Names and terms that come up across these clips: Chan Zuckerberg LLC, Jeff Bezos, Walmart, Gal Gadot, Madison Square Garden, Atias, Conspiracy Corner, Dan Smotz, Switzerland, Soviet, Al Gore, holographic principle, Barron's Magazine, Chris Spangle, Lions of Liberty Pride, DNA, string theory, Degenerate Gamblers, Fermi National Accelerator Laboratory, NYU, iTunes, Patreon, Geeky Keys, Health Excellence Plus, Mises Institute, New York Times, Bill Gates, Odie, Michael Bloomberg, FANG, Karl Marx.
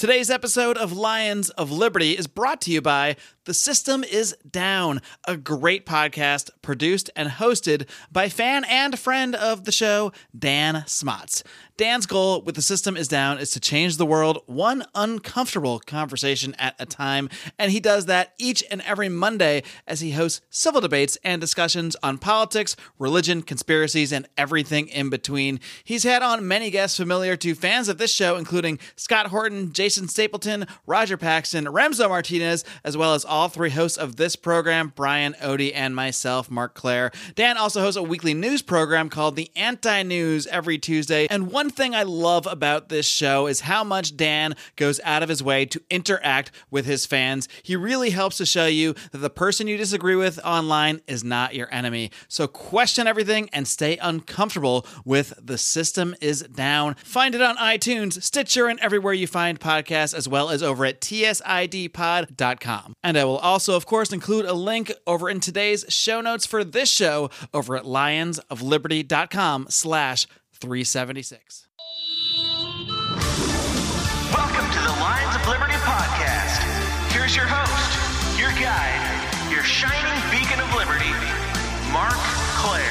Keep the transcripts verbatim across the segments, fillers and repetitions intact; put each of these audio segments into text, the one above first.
Today's episode of Lions of Liberty is brought to you by The System Is Down, a great podcast produced and hosted by fan and friend of the show, Dan Smotz. Dan's goal with The System Is Down is to change the world one uncomfortable conversation at a time, and he does that each and every Monday as he hosts civil debates and discussions on politics, religion, conspiracies, and everything in between. He's had on many guests familiar to fans of this show, including Scott Horton, Jason Jason Stapleton, Roger Paxton, Remzo Martinez, as well as all three hosts of this program, Brian, Odie, and myself, Mark Clare. Dan also hosts a weekly news program called The Anti-News every Tuesday. And one thing I love about this show is how much Dan goes out of his way to interact with his fans. He really helps to show you that the person you disagree with online is not your enemy. So question everything and stay uncomfortable with The System Is Down. Find it on iTunes, Stitcher, and everywhere you find podcasts. Podcast, as well as over at T S I D pod dot com. And I will also, of course, include a link over in today's show notes for this show over at lions of liberty dot com slash three seventy-six. Welcome to the Lions of Liberty podcast. Here's your host, your guide, your shining beacon of liberty, Mark Clare.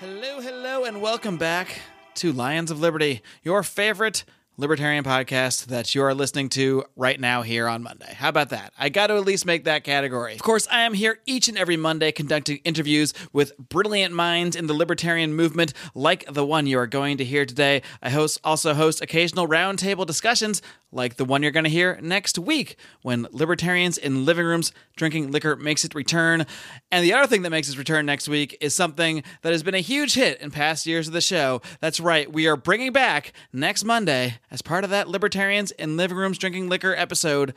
Hello, hello, and welcome back to Lions of Liberty, your favorite libertarian podcast that you are listening to right now here on Monday. How about that? I got to at least make that category. Of course, I am here each and every Monday conducting interviews with brilliant minds in the libertarian movement, like the one you are going to hear today. I host also host occasional roundtable discussions, like the one you're going to hear next week, when Libertarians in Living Rooms Drinking Liquor makes its return. And the other thing that makes its return next week is something that has been a huge hit in past years of the show. That's right, we are bringing back next Monday, as part of that Libertarians in Living Rooms Drinking Liquor episode,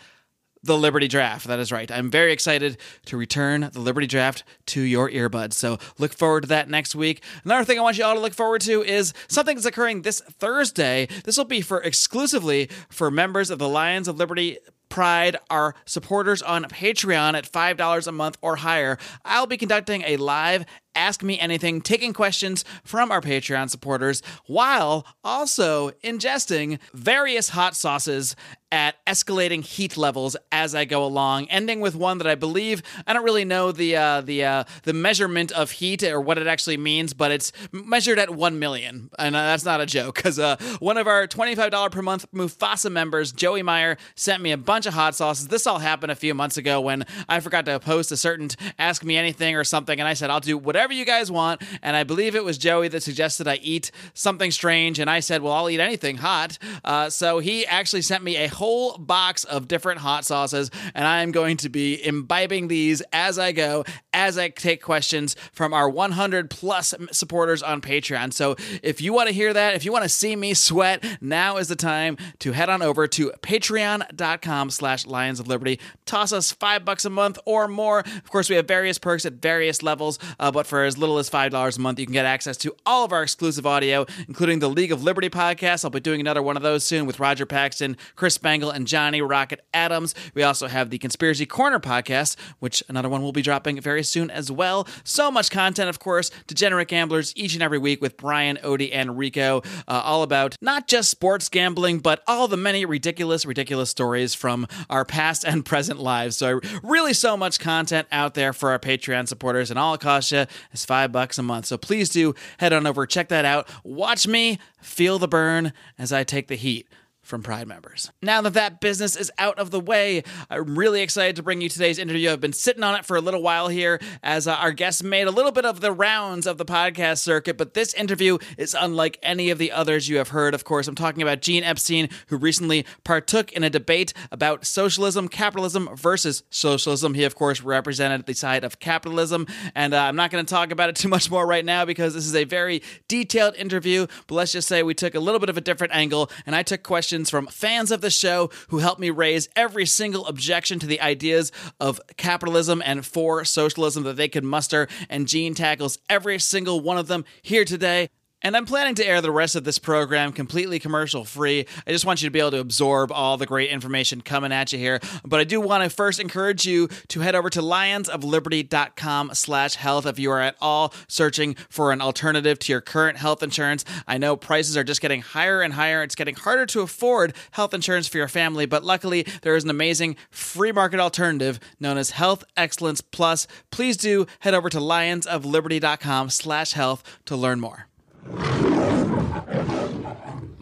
the Liberty Draft. That is right. I'm very excited to return the Liberty Draft to your earbuds, so look forward to that next week. Another thing I want you all to look forward to is something that's occurring this Thursday. This will be for exclusively for members of the Lions of Liberty Pride, our supporters on Patreon at five dollars a month or higher. I'll be conducting a live Ask Me Anything, taking questions from our Patreon supporters while also ingesting various hot sauces at escalating heat levels as I go along, ending with one that I believe, I don't really know the uh, the uh, the measurement of heat or what it actually means, but it's measured at one million. And uh, that's not a joke, because uh, one of our twenty-five dollars per month Mufasa members, Joey Meyer, sent me a bunch of hot sauces. This all happened a few months ago when I forgot to post a certain Ask Me Anything or something, and I said, I'll do whatever Whatever you guys want, and I believe it was Joey that suggested I eat something strange, and I said, well, I'll eat anything hot. Uh, so he actually sent me a whole box of different hot sauces, and I am going to be imbibing these as I go, as I take questions from our one hundred plus supporters on Patreon. So if you want to hear that, if you want to see me sweat, now is the time to head on over to patreon dot com slash lions of liberty. Toss us five bucks a month or more. Of course, we have various perks at various levels, uh, but for as little as five dollars a month, you can get access to all of our exclusive audio, including the League of Liberty podcast. I'll be doing another one of those soon with Roger Paxton, Chris Spangle, and Johnny Rocket Adams. We also have the Conspiracy Corner podcast, which another one will be dropping very soon as well. So much content, of course, Degenerate Gamblers each and every week with Brian, Odie, and Rico, uh, all about not just sports gambling, but all the many ridiculous, ridiculous stories from our past and present lives. So really so much content out there for our Patreon supporters, and all it costs you is five bucks a month. So please do head on over, check that out. Watch me feel the burn as I take the heat from Pride members. Now that that business is out of the way, I'm really excited to bring you today's interview. I've been sitting on it for a little while here as uh, our guests made a little bit of the rounds of the podcast circuit, but this interview is unlike any of the others you have heard. Of course, I'm talking about Gene Epstein, who recently partook in a debate about socialism, capitalism versus socialism. He, of course, represented the side of capitalism, and uh, I'm not going to talk about it too much more right now because this is a very detailed interview, but let's just say we took a little bit of a different angle, and I took questions from fans of the show who helped me raise every single objection to the ideas of capitalism and for socialism that they could muster, and Gene tackles every single one of them here today. And I'm planning to air the rest of this program completely commercial-free. I just want you to be able to absorb all the great information coming at you here. But I do want to first encourage you to head over to lions of liberty dot com slash health if you are at all searching for an alternative to your current health insurance. I know prices are just getting higher and higher. It's getting harder to afford health insurance for your family. But luckily, there is an amazing free market alternative known as Health Excellence Plus. Please do head over to lions of liberty dot com slash health to learn more.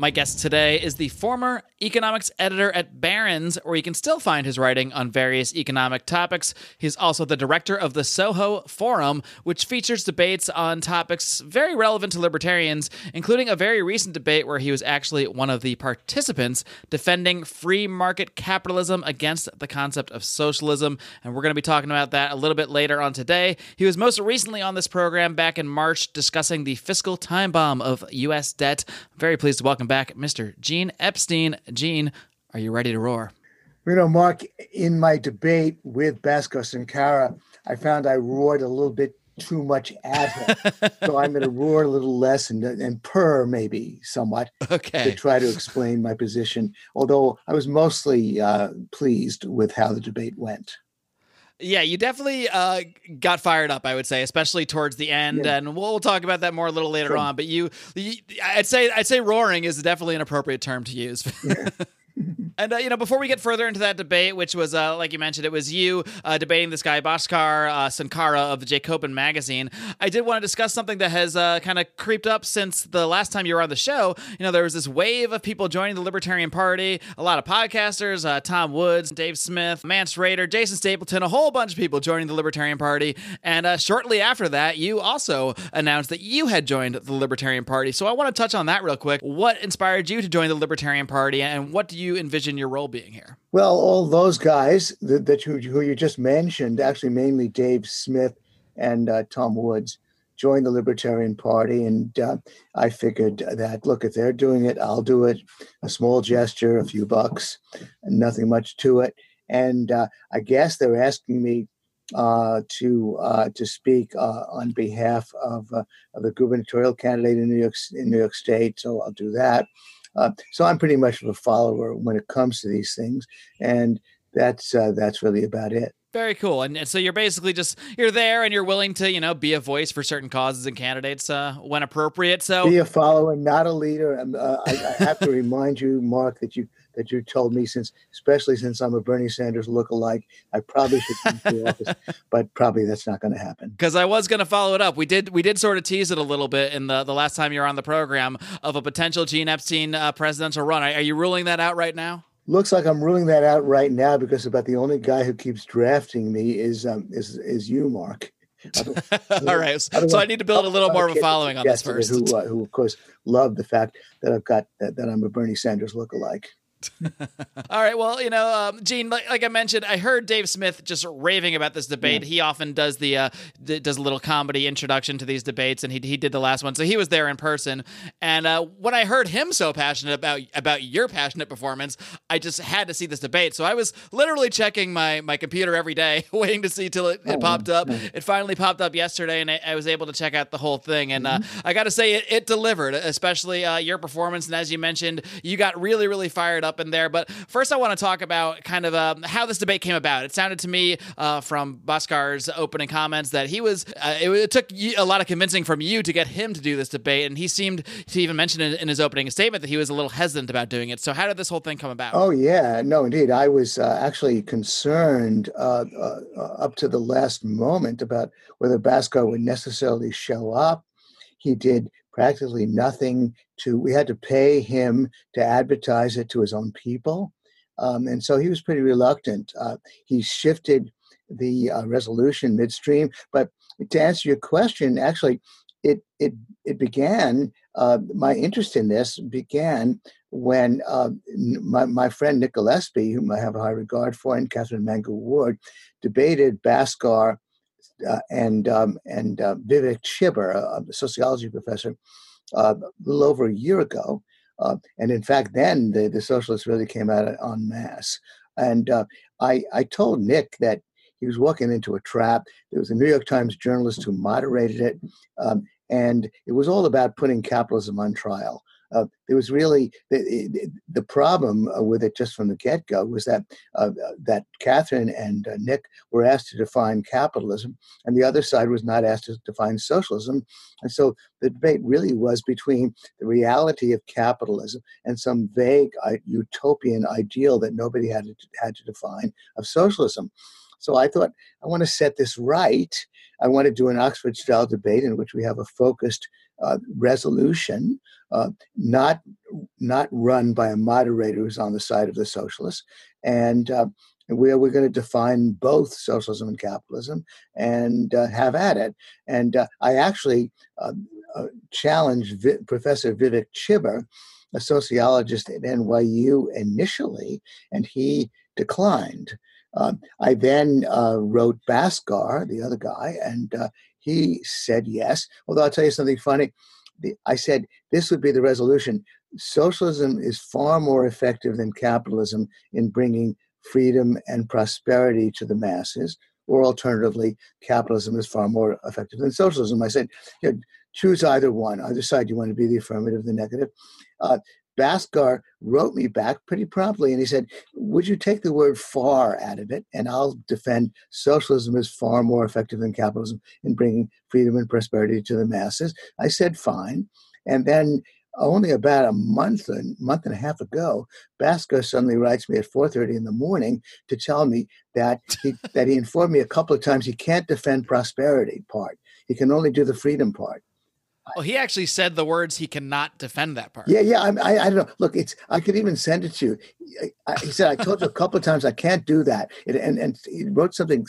My guest today is the former economics editor at Barron's, where you can still find his writing on various economic topics. He's also the director of the Soho Forum, which features debates on topics very relevant to libertarians, including a very recent debate where he was actually one of the participants defending free market capitalism against the concept of socialism. And we're going to be talking about that a little bit later on today. He was most recently on this program back in March discussing the fiscal time bomb of U S debt. I'm very pleased to welcome back, Mister Gene Epstein. Gene, are you ready to roar? You know, Mark, in my debate with Bhaskar Sunkara, I found I roared a little bit too much at her. So I'm going to roar a little less and, and purr maybe somewhat okay. to try to explain my position, although I was mostly uh, pleased with how the debate went. Yeah, you definitely uh, got fired up, I would say, especially towards the end, yeah. and we'll talk about that more a little later sure. on. But you, you, I'd say, I'd say, roaring is definitely an appropriate term to use. Yeah. And, uh, you know, before we get further into that debate, which was, uh, like you mentioned, it was you uh, debating this guy, Bhaskar uh, Sunkara of the Jacobin magazine, I did want to discuss something that has uh, kind of creeped up since the last time you were on the show. You know, there was this wave of people joining the Libertarian Party, a lot of podcasters, uh, Tom Woods, Dave Smith, Mance Rader, Jason Stapleton, a whole bunch of people joining the Libertarian Party. And uh, shortly after that, you also announced that you had joined the Libertarian Party. So I want to touch on that real quick. What inspired you to join the Libertarian Party, and what do you envision your role being here? Well, all those guys that, that you, who you just mentioned, actually mainly Dave Smith and uh, Tom Woods, joined the Libertarian Party, and uh, I figured that, look, if they're doing it, I'll do it. A small gesture, a few bucks, nothing much to it. And uh, I guess they're asking me uh, to uh, to speak uh, on behalf of, uh, of the gubernatorial candidate in New York in New York State, so I'll do that. Uh, so I'm pretty much of a follower when it comes to these things, and that's uh, that's really about it. Very cool. And, and so you're basically just you're there, and you're willing to you know be a voice for certain causes and candidates uh, when appropriate. So be a follower, not a leader. Uh, I, I have to remind you, Mark, that you that you told me since, especially since I'm a Bernie Sanders lookalike, I probably should come to the office, but probably that's not going to happen. Because I was going to follow it up. We did we did sort of tease it a little bit in the, the last time you were on the program of a potential Gene Epstein uh, presidential run. Are, are you ruling that out right now? Looks like I'm ruling that out right now because about the only guy who keeps drafting me is um, is is you, Mark. All right. So I, so I need to build a little more of a following on this first. Who, uh, who, of course, love the fact that I've got that, that I'm a Bernie Sanders lookalike. All right. Well, you know, um, Gene, like, like I mentioned, I heard Dave Smith just raving about this debate. Yeah. He often does the uh, d- does a little comedy introduction to these debates, and he he did the last one, so he was there in person. And uh, when I heard him so passionate about about your passionate performance, I just had to see this debate. So I was literally checking my my computer every day, waiting to see till it, it oh, popped up. Man. It finally popped up yesterday, and I, I was able to check out the whole thing. And mm-hmm. uh, I got to say, it, it delivered, especially uh, your performance. And as you mentioned, you got really, really fired up. Up in there. But first, I want to talk about kind of um, how this debate came about. It sounded to me uh, from Bhaskar's opening comments that he was, uh, it, it took a lot of convincing from you to get him to do this debate. And he seemed to even mention in, in his opening statement that he was a little hesitant about doing it. So how did this whole thing come about? Oh, yeah. No, indeed. I was uh, actually concerned uh, uh, up to the last moment about whether Bhaskar would necessarily show up. He did practically nothing to, we had to pay him to advertise it to his own people. Um, and so he was pretty reluctant. Uh, he shifted the uh, resolution midstream. But to answer your question, actually, it it it began, uh, my interest in this began when uh, my, my friend Nick Gillespie, whom I have a high regard for, and Catherine Mangu Ward debated Bhaskar Uh, and um, and uh, Vivek Chibber, a, a sociology professor, uh, a little over a year ago. Uh, and in fact, then the, the socialists really came out en masse. And uh, I, I told Nick that he was walking into a trap. There was a New York Times journalist who moderated it. Um, And it was all about putting capitalism on trial. Uh, there was really the, the problem with it just from the get-go was that uh, that Catherine and uh, Nick were asked to define capitalism, and the other side was not asked to define socialism. And so the debate really was between the reality of capitalism and some vague uh, utopian ideal that nobody had to, had to define of socialism. So I thought, I want to set this right. I want to do an Oxford-style debate in which we have a focused uh, resolution, uh, not not run by a moderator who's on the side of the socialists, and uh, where we're going to define both socialism and capitalism and uh, have at it. And uh, I actually uh, uh, challenged Vi- Professor Vivek Chibber, a sociologist at N Y U initially, and he declined. Uh, I then uh, wrote Bhaskar, the other guy, and uh, he said yes. Although I'll tell you something funny. The, I said, this would be the resolution. Socialism is far more effective than capitalism in bringing freedom and prosperity to the masses. Or alternatively, capitalism is far more effective than socialism. I said, you know, choose either one. Either side you want to be the affirmative, the negative. Uh, Bhaskar wrote me back pretty promptly, and he said, would you take the word far out of it, and I'll defend socialism is far more effective than capitalism in bringing freedom and prosperity to the masses. I said, fine. And then only about a month, a month and a half ago, Bhaskar suddenly writes me at four thirty in the morning to tell me that he, that he informed me a couple of times he can't defend prosperity part. He can only do the freedom part. Well, he actually said the words, he cannot defend that part. Yeah, yeah. I, I, I don't know. Look, it's. I could even send it to you. I, I, he said, I told you a couple of times I can't do that. It, and, and he wrote something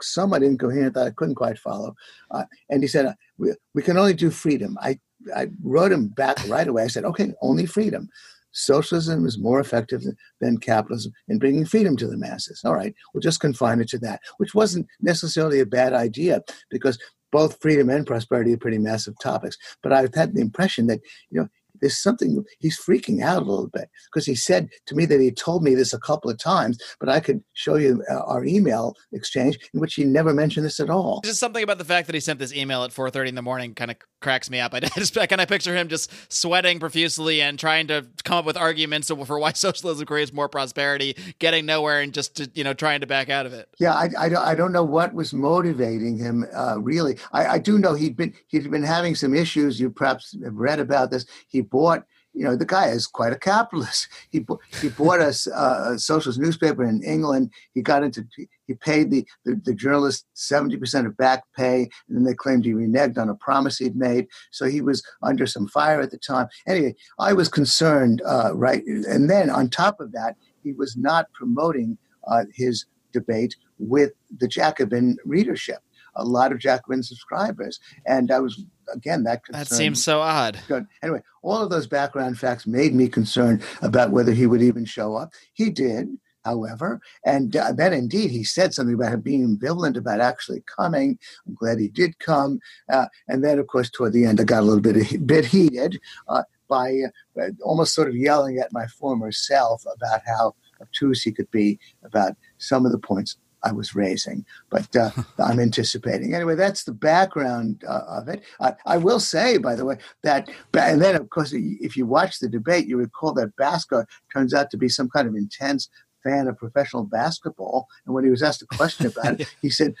somewhat incoherent that I couldn't quite follow. Uh, and he said, we, we can only do freedom. I, I wrote him back right away. I said, okay, only freedom. Socialism is more effective than, than capitalism in bringing freedom to the masses. All right, we'll just confine it to that, which wasn't necessarily a bad idea because both freedom and prosperity are pretty massive topics. But I've had the impression that, you know, there's something, he's freaking out a little bit because he said to me that he told me this a couple of times, but I could show you our email exchange in which he never mentioned this at all. Just something about the fact that he sent this email at four thirty in the morning kind of cracks me up. I just I kind of picture him just sweating profusely and trying to come up with arguments for why socialism creates more prosperity, getting nowhere and just, to, you know, trying to back out of it. Yeah, I, I, don't, I don't know what was motivating him, uh, really. I, I do know he'd been, he'd been having some issues. You perhaps have read about this. He bought, you know, the guy is quite a capitalist. He he bought a, a socialist newspaper in England. He got into, he paid the, the, the journalist seventy percent of back pay, and then they claimed he reneged on a promise he'd made. So he was under some fire at the time. Anyway, I was concerned, uh, right? And then on top of that, he was not promoting uh, his debate with the Jacobin readership. A lot of Jacobin subscribers. And I was, again, that concern. That seems so odd. Good. Anyway, all of those background facts made me concerned about whether he would even show up. He did, however. And uh, then, indeed, he said something about him being ambivalent about actually coming. I'm glad he did come. Uh, and then, of course, toward the end, I got a little bit, bit heated uh, by uh, almost sort of yelling at my former self about how obtuse he could be about some of the points I was raising, but uh, I'm anticipating. Anyway, that's the background uh, of it. I, I will say, by the way, that, and then, of course, if you watch the debate, you recall that Bhaskar turns out to be some kind of intense fan of professional basketball. And when he was asked a question about it, he said,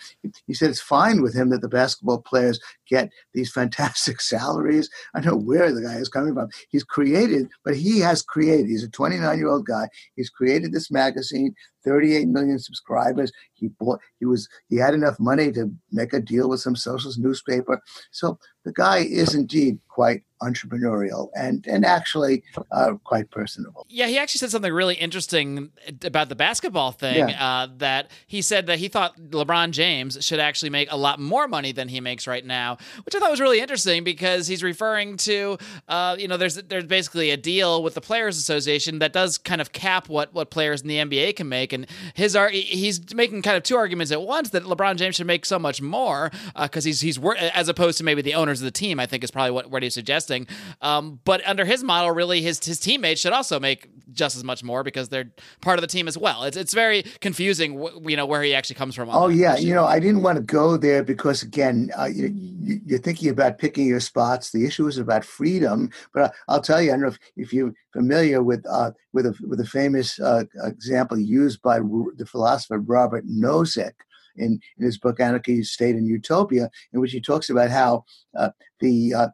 he said it's fine with him that the basketball players get these fantastic salaries. I don't know where the guy is coming from. He's created, but he has created, he's a twenty-nine-year-old guy. He's created this magazine, thirty-eight million subscribers. He bought, he was, he had enough money to make a deal with some socialist newspaper. So the guy is indeed quite entrepreneurial and, and actually uh, quite personable. Yeah, he actually said something really interesting about the basketball thing, yeah. uh, that he said that he thought LeBron James should actually make a lot more money than he makes right now, which I thought was really interesting because he's referring to, uh, you know, there's there's basically a deal with the Players Association that does kind of cap what, what players in the N B A can make. And his he's making kind of two arguments at once, that LeBron James should make so much more because uh, he's, he's wor- as opposed to maybe the owners of the team, I think is probably what, what he's suggesting. Um, but under his model, really, his his teammates should also make just as much more because they're part of the team as well. It's it's very confusing, you know, where he actually comes from. On oh, yeah. Issue. You know, I didn't want to go there because, again, uh, you, you're thinking about picking your spots. The issue is about freedom. But I'll tell you, I don't know if, if you're familiar with uh, with a with a famous uh, example used by the philosopher Robert Nozick in, in his book Anarchy, State, and Utopia, in which he talks about how uh, the uh,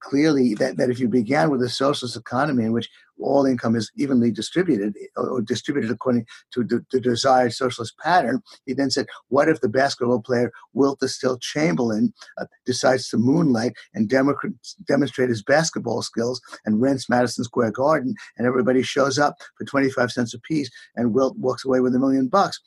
clearly that, that if you began with a socialist economy in which all income is evenly distributed or distributed according to the, the desired socialist pattern, he then said, what if the basketball player Wilt Chamberlain uh, decides to moonlight and dem- demonstrate his basketball skills and rents Madison Square Garden and everybody shows up for twenty-five cents apiece and Wilt walks away with a million bucks?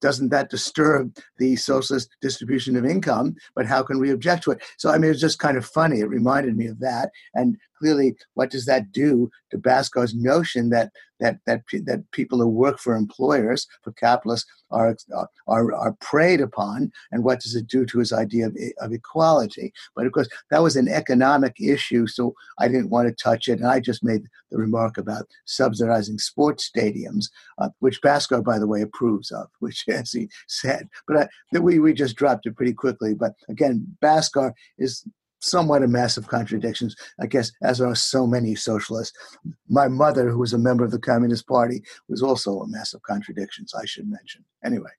Doesn't that disturb the socialist distribution of income? But how can we object to it? So, I mean, it's just kind of funny. It reminded me of that. And clearly, what does that do to Bhaskar's notion that that that that people who work for employers, for capitalists, are are are preyed upon? And what does it do to his idea of, of equality? But of course, that was an economic issue, so I didn't want to touch it. And I just made the remark about subsidizing sports stadiums, uh, which Bhaskar, by the way, approves of, which as he said. But I, we we just dropped it pretty quickly. But again, Bhaskar is somewhat a mess of contradictions, I guess, as are so many socialists. My mother, who was a member of the Communist Party, was also a mess of contradictions, I should mention. Anyway.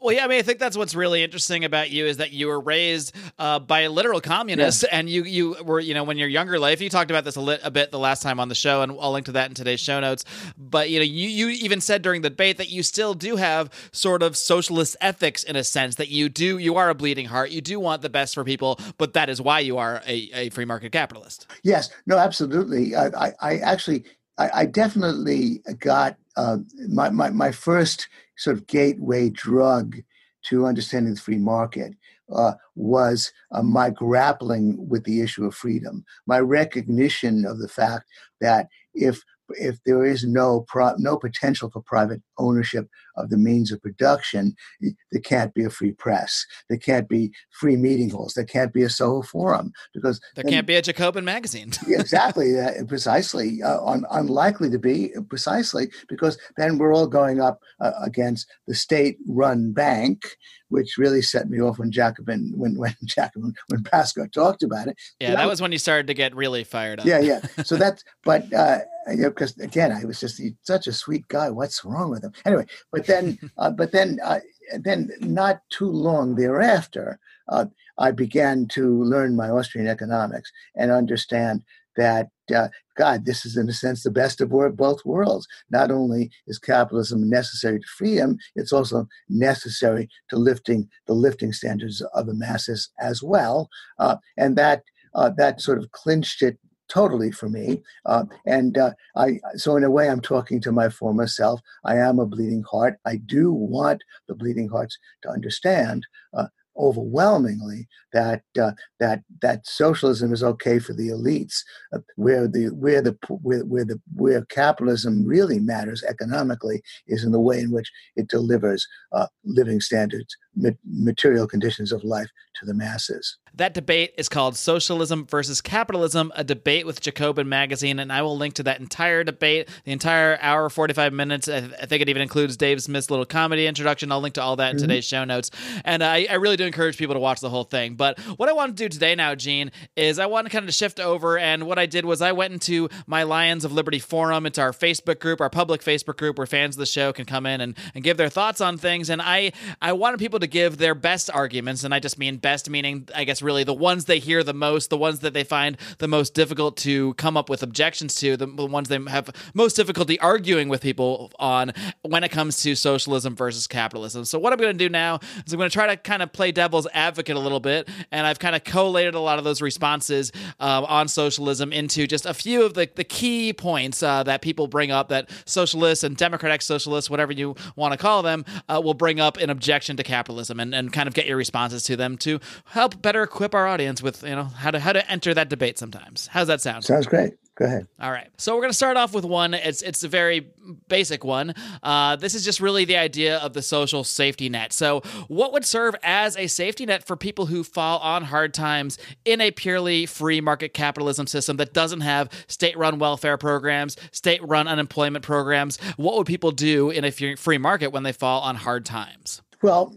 Well, yeah, I mean, I think that's what's really interesting about you is that you were raised uh, by literal communists, yeah. and you you were, you know, when your younger life, you talked about this a, lit, a bit the last time on the show, and I'll link to that in today's show notes, but, you know, you, you even said during the debate that you still do have sort of socialist ethics in a sense, that you do, you are a bleeding heart, you do want the best for people, but that is why you are a, a free market capitalist. Yes, no, absolutely. I, I, I actually, I, I definitely got uh, my, my, my first sort of gateway drug to understanding the free market uh, was uh, my grappling with the issue of freedom, my recognition of the fact that if if there is no pro- no potential for private ownership of the means of production, there can't be a free press, there can't be free meeting halls, there can't be a Soho Forum, because there then, can't be a Jacobin magazine. Exactly, uh, precisely, uh, un- unlikely to be precisely, because then we're all going up uh, against the state-run bank, which really set me off when Jacobin, when when Jacobin, when Bhaskar talked about it. Yeah, but that I, was when you started to get really fired up. Yeah, yeah. So that's, but uh, you know, because again, I was just he, such a sweet guy. What's wrong with him? Anyway, but then, uh, but then, uh, then not too long thereafter, uh, I began to learn my Austrian economics and understand that uh, God, this is in a sense the best of both worlds. Not only is capitalism necessary to freedom, it's also necessary to lifting the lifting standards of the masses as well. Uh, and that uh, that sort of clinched it totally for me. Uh, and uh, I so in a way, I'm talking to my former self. I am a bleeding heart. I do want the bleeding hearts to understand Uh, overwhelmingly that uh, that that socialism is okay for the elites, uh, where the where the where, where the where capitalism really matters economically is in the way in which it delivers uh, living standards, material conditions of life to the masses. That debate is called Socialism versus Capitalism, a debate with Jacobin magazine, and I will link to that entire debate, the entire hour, forty-five minutes. I, th- I think it even includes Dave Smith's little comedy introduction. I'll link to all that in mm-hmm. today's show notes, and I, I really do encourage people to watch the whole thing. But what I want to do today now, Gene, is I want to kind of shift over, and what I did was I went into my Lions of Liberty Forum. It's our Facebook group, our public Facebook group, where fans of the show can come in and, and give their thoughts on things, and I, I wanted people to to give their best arguments, and I just mean best meaning, I guess, really the ones they hear the most, the ones that they find the most difficult to come up with objections to, the ones they have most difficulty arguing with people on when it comes to socialism versus capitalism. So what I'm going to do now is I'm going to try to kind of play devil's advocate a little bit, and I've kind of collated a lot of those responses uh, on socialism into just a few of the, the key points uh, that people bring up, that socialists and democratic socialists, whatever you want to call them, uh, will bring up in objection to capitalism. And, and kind of get your responses to them to help better equip our audience with, you know, how to how to enter that debate sometimes. How's that sound? Sounds great. Go ahead. All right. So we're going to start off with one. It's it's a very basic one. Uh, this is just really the idea of the social safety net. So what would serve as a safety net for people who fall on hard times in a purely free market capitalism system that doesn't have state-run welfare programs, state-run unemployment programs? What would people do in a free market when they fall on hard times? Well,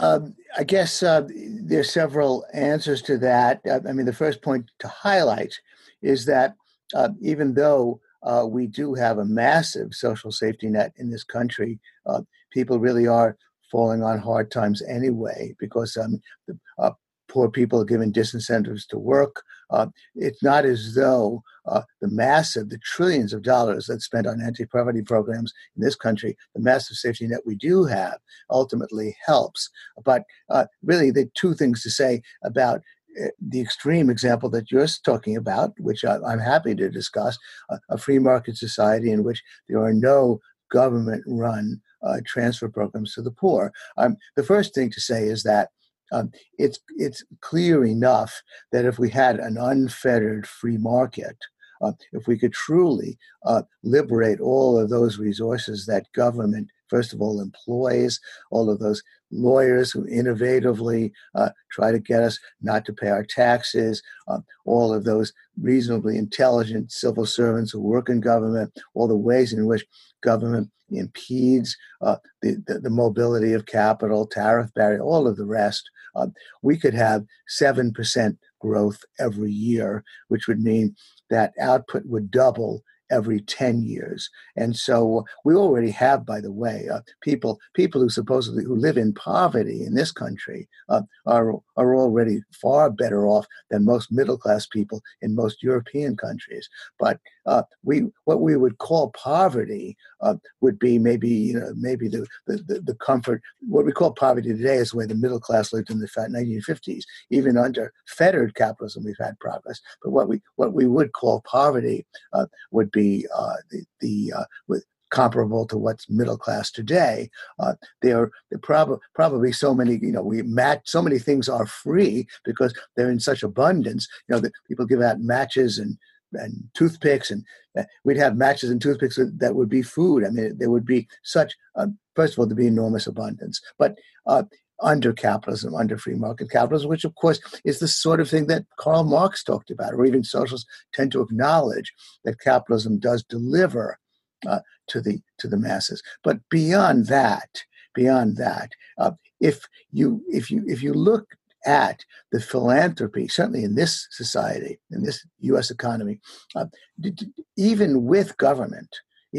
Um, I guess uh, there's several answers to that. Uh, I mean, the first point to highlight is that uh, even though uh, we do have a massive social safety net in this country, uh, people really are falling on hard times anyway, because um, the, uh, poor people are given disincentives to work. Uh, it's not as though uh, the massive, the trillions of dollars that's spent on anti-poverty programs in this country, the massive safety net we do have ultimately helps. But uh, really, there are two things to say about uh, the extreme example that you're talking about, which I, I'm happy to discuss, uh, a free market society in which there are no government-run uh, transfer programs to the poor. Um, the first thing to say is that Um, it's it's clear enough that if we had an unfettered free market, uh, if we could truly uh, liberate all of those resources that government, first of all, employs, all of those lawyers who innovatively uh, try to get us not to pay our taxes, um, all of those reasonably intelligent civil servants who work in government, all the ways in which government impedes uh, the, the, the mobility of capital, tariff barrier, all of the rest. Um, we could have seven percent growth every year, which would mean that output would double every ten years. And so we already have, by the way, uh, people people who supposedly who live in poverty in this country uh, are are already far better off than most middle-class people in most European countries. But uh, we what we would call poverty uh, would be maybe you know maybe the, the the comfort. What we call poverty today is the way the middle class lived in the nineteen fifties. Even under fettered capitalism, we've had progress. But what we what we would call poverty uh, would be The, uh, the the uh, with comparable to what's middle class today. Uh, they're, they're prob- probably so many, you know, we match, so many things are free because they're in such abundance, you know, that people give out matches and, and toothpicks, and uh, we'd have matches and toothpicks that, that would be food. I mean, there would be such, uh, first of all, there'd be enormous abundance. But uh, under capitalism, under free market capitalism, which of course is the sort of thing that Karl Marx talked about, or even socialists tend to acknowledge that capitalism does deliver uh, to the to the masses. But beyond that, beyond that, uh, if you if you if you look at the philanthropy, certainly in this society, in this U S economy, uh, d- d- even with government.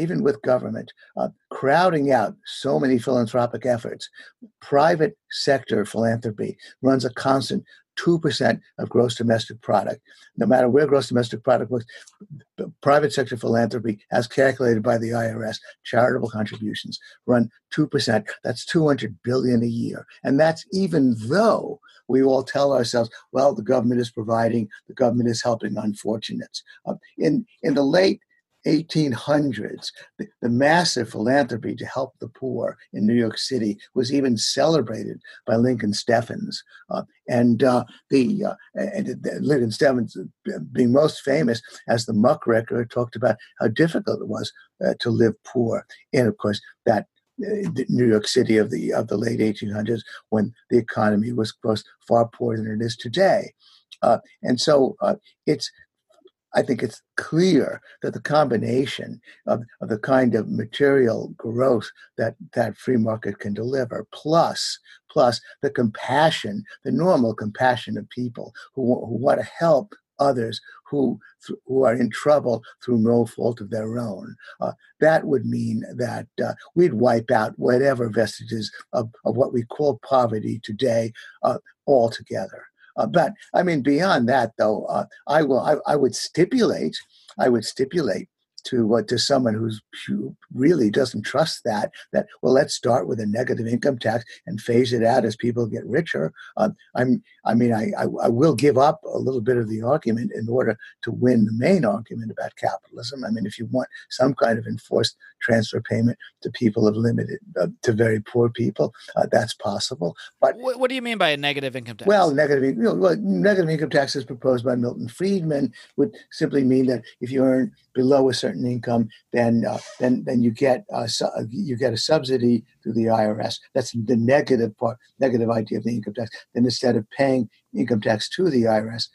Even with government uh, crowding out so many philanthropic efforts, private sector philanthropy runs a constant two percent of gross domestic product. No matter where gross domestic product was, private sector philanthropy, as calculated by the I R S, charitable contributions run two percent. That's two hundred billion dollars a year. And that's even though we all tell ourselves, well, the government is providing, the government is helping unfortunates. Uh, in, in the late eighteen hundreds, the, the massive philanthropy to help the poor in New York City was even celebrated by Lincoln Steffens, uh, and uh, the uh, and, and Lincoln Steffens, being most famous as the muckraker, talked about how difficult it was uh, to live poor, and of course that uh, the New York City of the of the late eighteen hundreds, when the economy was, of course, far poorer than it is today, uh, and so uh, it's. I think it's clear that the combination of, of the kind of material growth that that free market can deliver, plus plus the compassion, the normal compassion of people who, who want to help others who who are in trouble through no fault of their own, uh, that would mean that uh, we'd wipe out whatever vestiges of, of what we call poverty today uh, altogether. Uh, but I mean, beyond that, though, uh, I will. I, I would stipulate. I would stipulate to uh, to someone who's, who really doesn't trust that. That well, let's start with a negative income tax and phase it out as people get richer. Uh, I'm. I mean, I, I. I will give up a little bit of the argument in order to win the main argument about capitalism. I mean, if you want some kind of enforced transfer payment to people of limited, uh, to very poor people, uh, that's possible. But what, what do you mean by a negative income tax? Well, negative. You know, well, negative income tax is proposed by Milton Friedman. Would simply mean that if you earn below a certain income, then uh, then then you get a, you get a subsidy through the I R S. That's the negative part, negative idea of the income tax. Then instead of paying income tax to the I R S,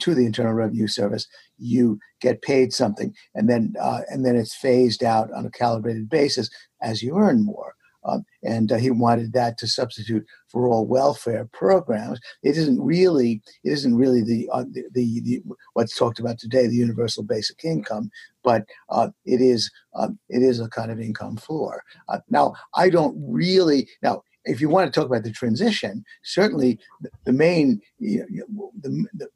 to the Internal Revenue Service, you get paid something, and then uh, and then it's phased out on a calibrated basis as you earn more. Um, and uh, he wanted that to substitute for all welfare programs. It isn't really, it isn't really the uh, the, the, the what's talked about today, the universal basic income, but uh, it is uh, it is a kind of income floor. Uh, now, I don't really now. If you want to talk about the transition, certainly the, the main you know, the, the,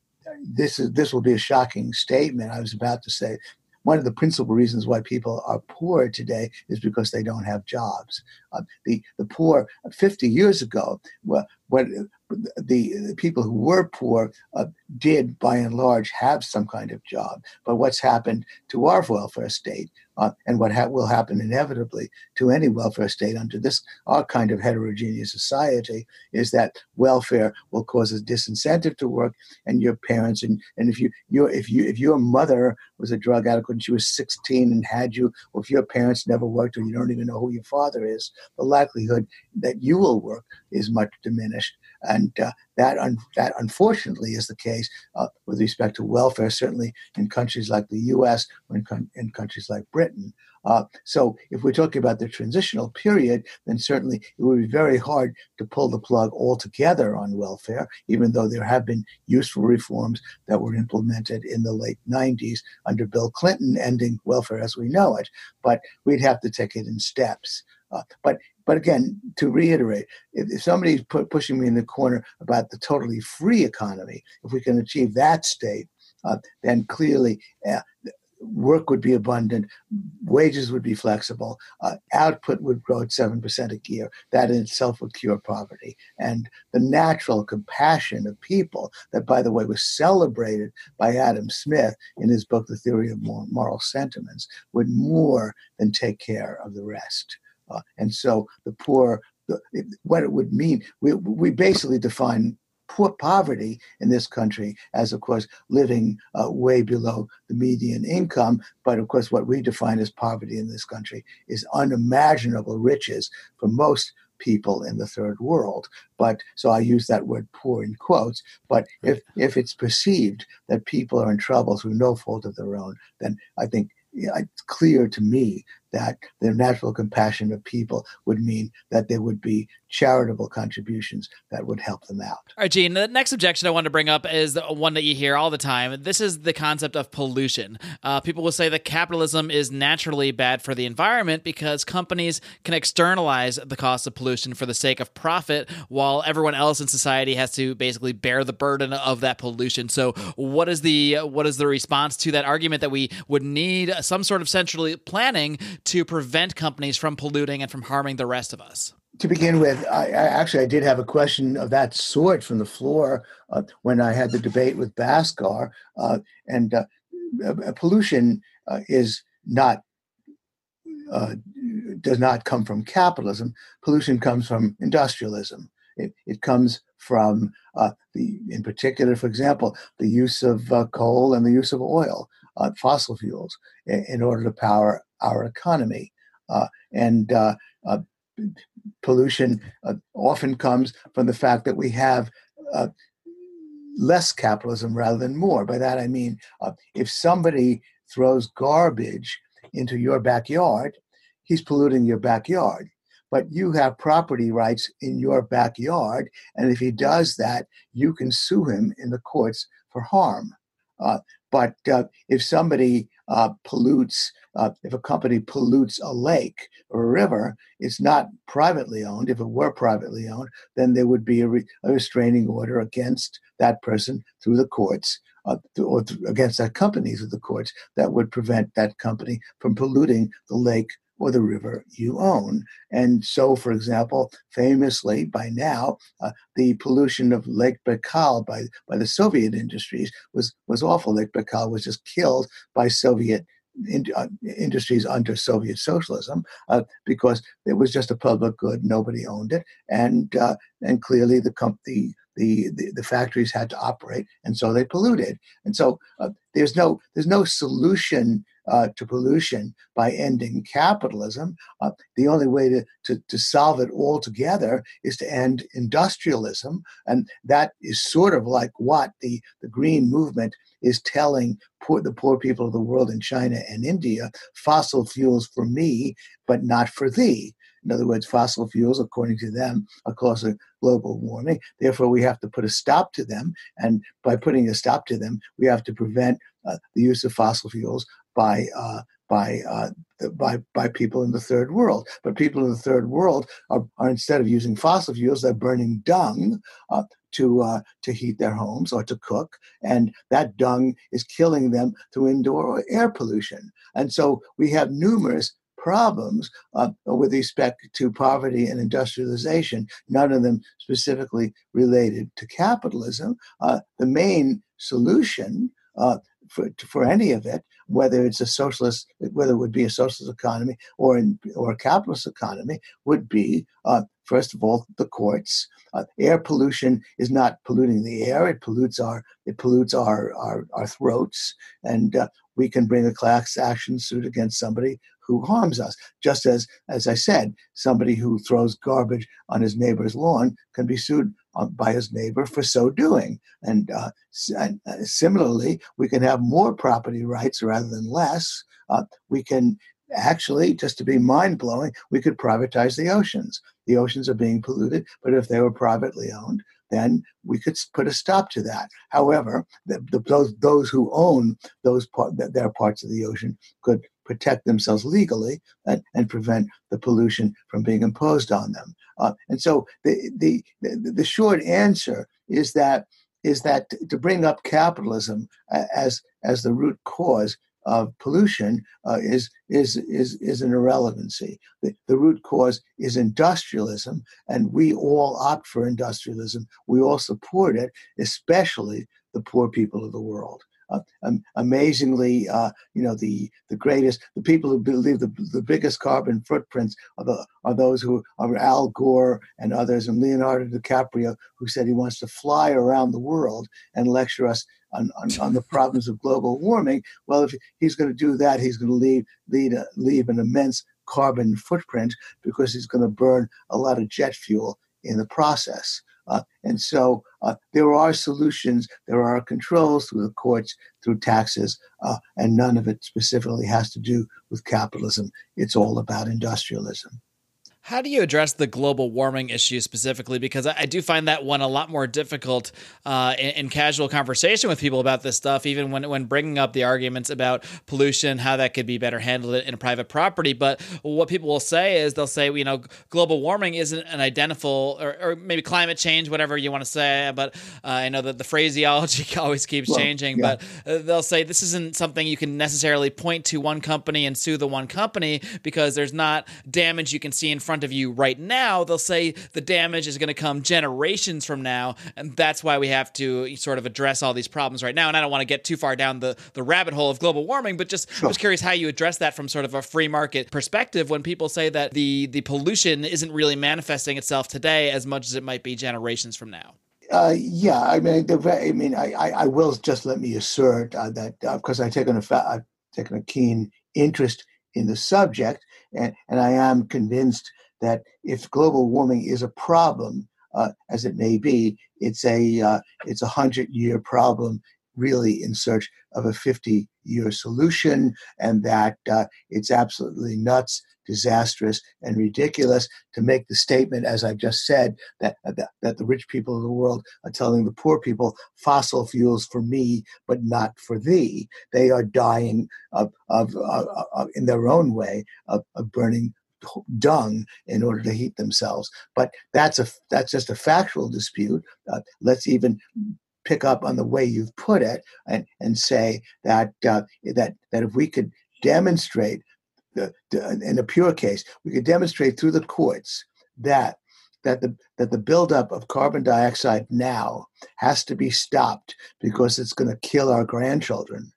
this is this will be a shocking statement. I was about to say. One of the principal reasons why people are poor today is because they don't have jobs. Uh, the the poor fifty years ago, well, when the, the people who were poor uh, did, by and large, have some kind of job. But what's happened to our welfare state, uh, and what ha- will happen inevitably to any welfare state under this our kind of heterogeneous society, is that welfare will cause a disincentive to work. And your parents, and, and if you your if you if your mother was a drug addict when she was sixteen and had you, or if your parents never worked, or you don't even know who your father is, the likelihood that you will work is much diminished. And uh, that, un- that unfortunately is the case uh, with respect to welfare, certainly in countries like the U S or in, com- in countries like Britain. Uh, so if we're talking about the transitional period, then certainly it would be very hard to pull the plug altogether on welfare, even though there have been useful reforms that were implemented in the late nineties under Bill Clinton, ending welfare as we know it. But we'd have to take it in steps. Uh, but but again, to reiterate, if, if somebody's pu- pushing me in the corner about the totally free economy, if we can achieve that state, uh, then clearly uh, work would be abundant, wages would be flexible, uh, output would grow at seven percent a year. That in itself would cure poverty. And the natural compassion of people that, by the way, was celebrated by Adam Smith in his book, The Theory of Moral Sentiments, would more than take care of the rest. Uh, and so the poor, the, it, what it would mean, we we basically define poor poverty in this country as, of course, living uh, way below the median income. But, of course, what we define as poverty in this country is unimaginable riches for most people in the third world. But so I use that word poor in quotes. But if, if it's perceived that people are in trouble through no fault of their own, then I think it's clear to me that the natural compassion of people would mean that there would be charitable contributions that would help them out. All right, Gene, the next objection I want to bring up is the one that you hear all the time. This is the concept of pollution. Uh, people will say that capitalism is naturally bad for the environment because companies can externalize the cost of pollution for the sake of profit, while everyone else in society has to basically bear the burden of that pollution. So what is the what is the response to that argument that we would need some sort of central planning to prevent companies from polluting and from harming the rest of us? To begin with, I, I actually I did have a question of that sort from the floor uh, when I had the debate with Bhaskar. Uh, and uh, uh, pollution uh, is not uh, does not come from capitalism. Pollution comes from industrialism. It, it comes from uh, the, in particular, for example, the use of uh, coal and the use of oil, uh, fossil fuels, in, in order to power our economy. Uh, and uh, uh, pollution uh, often comes from the fact that we have uh, less capitalism rather than more. By that I mean, uh, if somebody throws garbage into your backyard, he's polluting your backyard. But you have property rights in your backyard, and if he does that, you can sue him in the courts for harm. Uh, but uh, if somebody uh, pollutes, uh, if a company pollutes a lake or a river, it's not privately owned. If it were privately owned, then there would be a, re- a restraining order against that person through the courts, uh, th- or th- against that company through the courts, that would prevent that company from polluting the lake or the river you own. And so, for example, famously by now, uh, the pollution of Lake Baikal by, by the Soviet industries was, was awful. Lake Baikal was just killed by Soviet in, uh, industries under Soviet socialism uh, because it was just a public good. Nobody owned it. And uh, and clearly the company, The, the, the factories had to operate, and so they polluted. And so uh, there's no there's no solution uh, to pollution by ending capitalism. Uh, the only way to, to, to solve it altogether is to end industrialism, and that is sort of like what the, the green movement is telling poor, the poor people of the world in China and India: fossil fuels for me, but not for thee. In other words, fossil fuels, according to them, are causing global warming. Therefore, we have to put a stop to them. And by putting a stop to them, we have to prevent uh, the use of fossil fuels by uh, by uh, by by people in the third world. But people in the third world are, are instead of using fossil fuels, they're burning dung uh, to uh, to heat their homes or to cook, and that dung is killing them through indoor air pollution. And so we have numerous problems uh, with respect to poverty and industrialization, none of them specifically related to capitalism. Uh, the main solution uh, for, for any of it, whether it's a socialist, whether it would be a socialist economy or in, or a capitalist economy, would be uh, first of all the courts. Uh, air pollution is not polluting the air; it pollutes our it pollutes our our, our throats, and uh, we can bring a class action suit against somebody who harms us. Just as, as I said, somebody who throws garbage on his neighbor's lawn can be sued by his neighbor for so doing. And, uh, and similarly, we can have more property rights rather than less. Uh, we can actually, just to be mind-blowing, we could privatize the oceans. The oceans are being polluted, but if they were privately owned, then we could put a stop to that. However, the, the, those, those who own those part, their parts of the ocean could protect themselves legally and, and prevent the pollution from being imposed on them. Uh, and so the, the the the short answer is that is that to bring up capitalism as as the root cause of pollution uh, is is is is an irrelevancy. The, the root cause is industrialism, and we all opt for industrialism. We all support it, especially the poor people of the world. Uh, um, amazingly, uh, you know, the the greatest, the people who believe the, the biggest carbon footprints are, the, are those who are Al Gore and others, and Leonardo DiCaprio, who said he wants to fly around the world and lecture us on, on, on the problems of global warming. Well, if he's going to do that, he's going to leave, lead a, leave an immense carbon footprint because he's going to burn a lot of jet fuel in the process. Uh, and so uh, there are solutions, there are controls through the courts, through taxes, uh, and none of it specifically has to do with capitalism. It's all about industrialism. How do you address the global warming issue specifically? Because I do find that one a lot more difficult uh, in, in casual conversation with people about this stuff, even when, when bringing up the arguments about pollution, how that could be better handled in a private property. But what people will say is they'll say, you know, global warming isn't an identical or, or maybe climate change, whatever you want to say. But uh, I know that the phraseology always keeps well, changing. Yeah. But they'll say this isn't something you can necessarily point to one company and sue the one company because there's not damage you can see in front of you right now. They'll say the damage is going to come generations from now, and that's why we have to sort of address all these problems right now. And I don't want to get too far down the, the rabbit hole of global warming, but just sure. I was curious how you address that from sort of a free market perspective when people say that the, the pollution isn't really manifesting itself today as much as it might be generations from now. Uh, yeah, I mean, the, I mean, I, I, I will just let me assert uh, that uh, because I've taken a fa- I've taken a keen interest in the subject, and, and I am convinced that if global warming is a problem, uh, as it may be, it's a uh, it's a hundred-year problem, really in search of a fifty-year solution, and that uh, it's absolutely nuts, disastrous, and ridiculous to make the statement, as I've just said, that, that that the rich people of the world are telling the poor people, fossil fuels for me, but not for thee. They are dying of of, of, of in their own way of, of burning dung in order to heat themselves. But that's a that's just a factual dispute. Uh, let's even pick up on the way you've put it and and say that uh, that that if we could demonstrate the, the, in a pure case, we could demonstrate through the courts that that the that the buildup of carbon dioxide now has to be stopped because it's going to kill our grandchildren.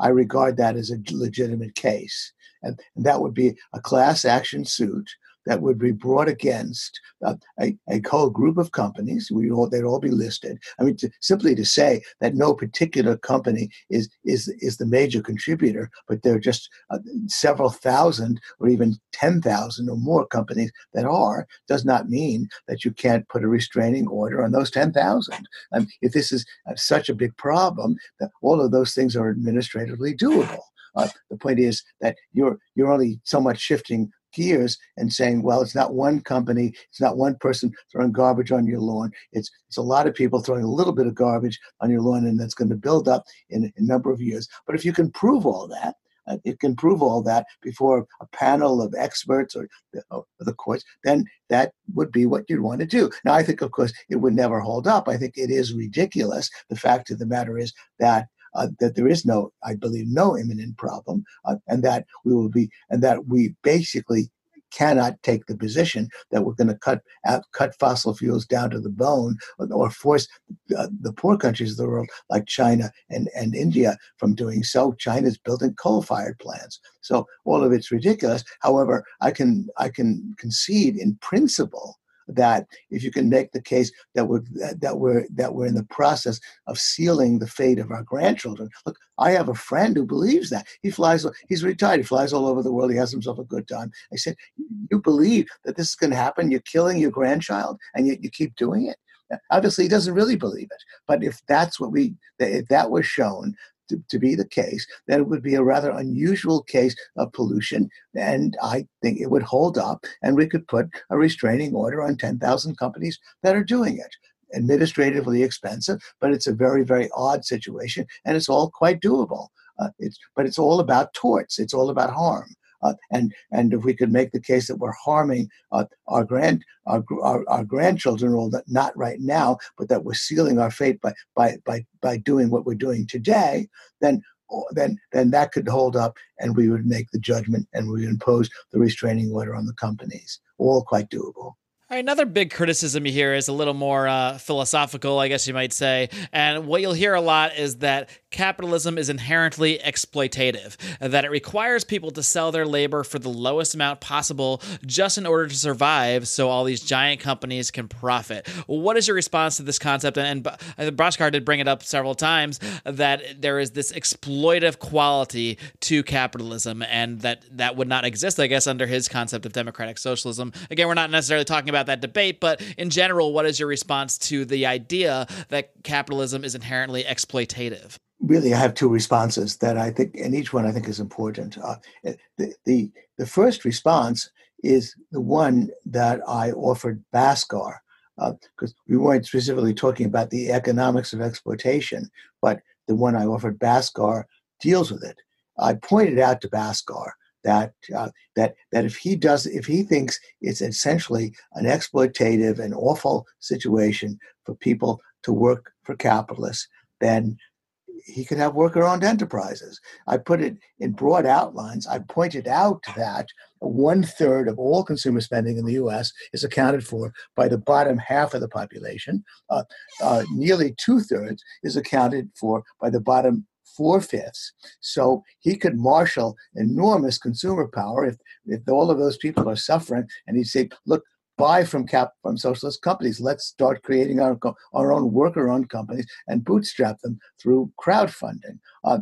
I regard that as a legitimate case. And that would be a class action suit that would be brought against uh, a, a whole group of companies. We all, they'd all be listed. I mean, to, simply to say that no particular company is is is the major contributor, but there are just uh, several thousand or even ten thousand or more companies that are, does not mean that you can't put a restraining order on those ten thousand. Um, if this is uh, such a big problem, that all of those things are administratively doable. Uh, the point is that you're you're only so much shifting years and saying, well, it's not one company, it's not one person throwing garbage on your lawn. It's it's a lot of people throwing a little bit of garbage on your lawn, and that's going to build up in a number of years. But if you can prove all that, uh, it can prove all that before a panel of experts or the, or the courts, then that would be what you'd want to do. Now, I think, of course, it would never hold up. I think it is ridiculous. The fact of the matter is that Uh, that there is no, I believe, no imminent problem, uh, and that we will be, and that we basically cannot take the position that we're going to cut out, cut fossil fuels down to the bone, or, or force uh, the poor countries of the world, like China and, and India, from doing so. China's building coal-fired plants, so all of it's ridiculous. However, I can I can concede in principle that if you can make the case that we're that we're that we're in the process of sealing the fate of our grandchildren. Look, I have a friend who believes that. He flies, he's retired, he flies all over the world, he has himself a good time. I said, you believe that this is going to happen? You're killing your grandchild, and yet you keep doing it. Obviously, he doesn't really believe it. But if that's what we, if that was shown to, to be the case, then it would be a rather unusual case of pollution, and I think it would hold up, and we could put a restraining order on ten thousand companies that are doing it. Administratively expensive, but it's a very, very odd situation, and it's all quite doable. Uh, it's, but it's all about torts. It's all about harm. Uh, and and if we could make the case that we're harming uh, our grand our, our our grandchildren, all that, not right now, but that we're sealing our fate by by by by doing what we're doing today, then then then that could hold up, and we would make the judgment, and we would impose the restraining order on the companies. All quite doable. All right, another big criticism you hear is a little more uh, philosophical, I guess you might say. And what you'll hear a lot is that capitalism is inherently exploitative, that it requires people to sell their labor for the lowest amount possible just in order to survive so all these giant companies can profit. What is your response to this concept? And, and Bhaskar did bring it up several times, that there is this exploitive quality to capitalism, and that that would not exist, I guess, under his concept of democratic socialism. Again, we're not necessarily talking about that debate, but in general, what is your response to the idea that capitalism is inherently exploitative? Really, I have two responses that I think, and each one I think is important. Uh, the, the, the first response is the one that I offered Bhaskar, because uh, we weren't specifically talking about the economics of exploitation, but the one I offered Bhaskar deals with it. I pointed out to Bhaskar that uh, that that if he does, if he thinks it's essentially an exploitative and awful situation for people to work for capitalists, then he could have worker-owned enterprises. I put it in broad outlines. I pointed out that one-third of all consumer spending in the U S is accounted for by the bottom half of the population. Uh, uh, nearly two-thirds is accounted for by the bottom four-fifths. So he could marshal enormous consumer power if, if all of those people are suffering, and he'd say, look, buy from cap from socialist companies. Let's start creating our, our own worker-owned companies and bootstrap them through crowdfunding. Uh,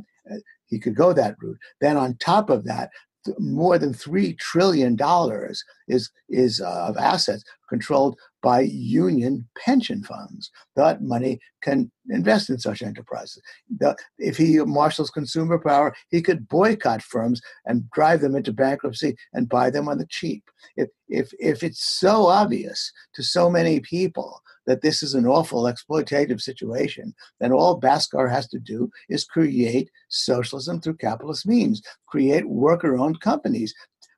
he could go that route. Then on top of that, th- more than three trillion dollars is, is uh, of assets controlled by union pension funds. That money can invest in such enterprises. The, if he marshals consumer power, he could boycott firms and drive them into bankruptcy and buy them on the cheap. If if if it's so obvious to so many people that this is an awful exploitative situation, then all Bhaskar has to do is create socialism through capitalist means, create worker-owned companies.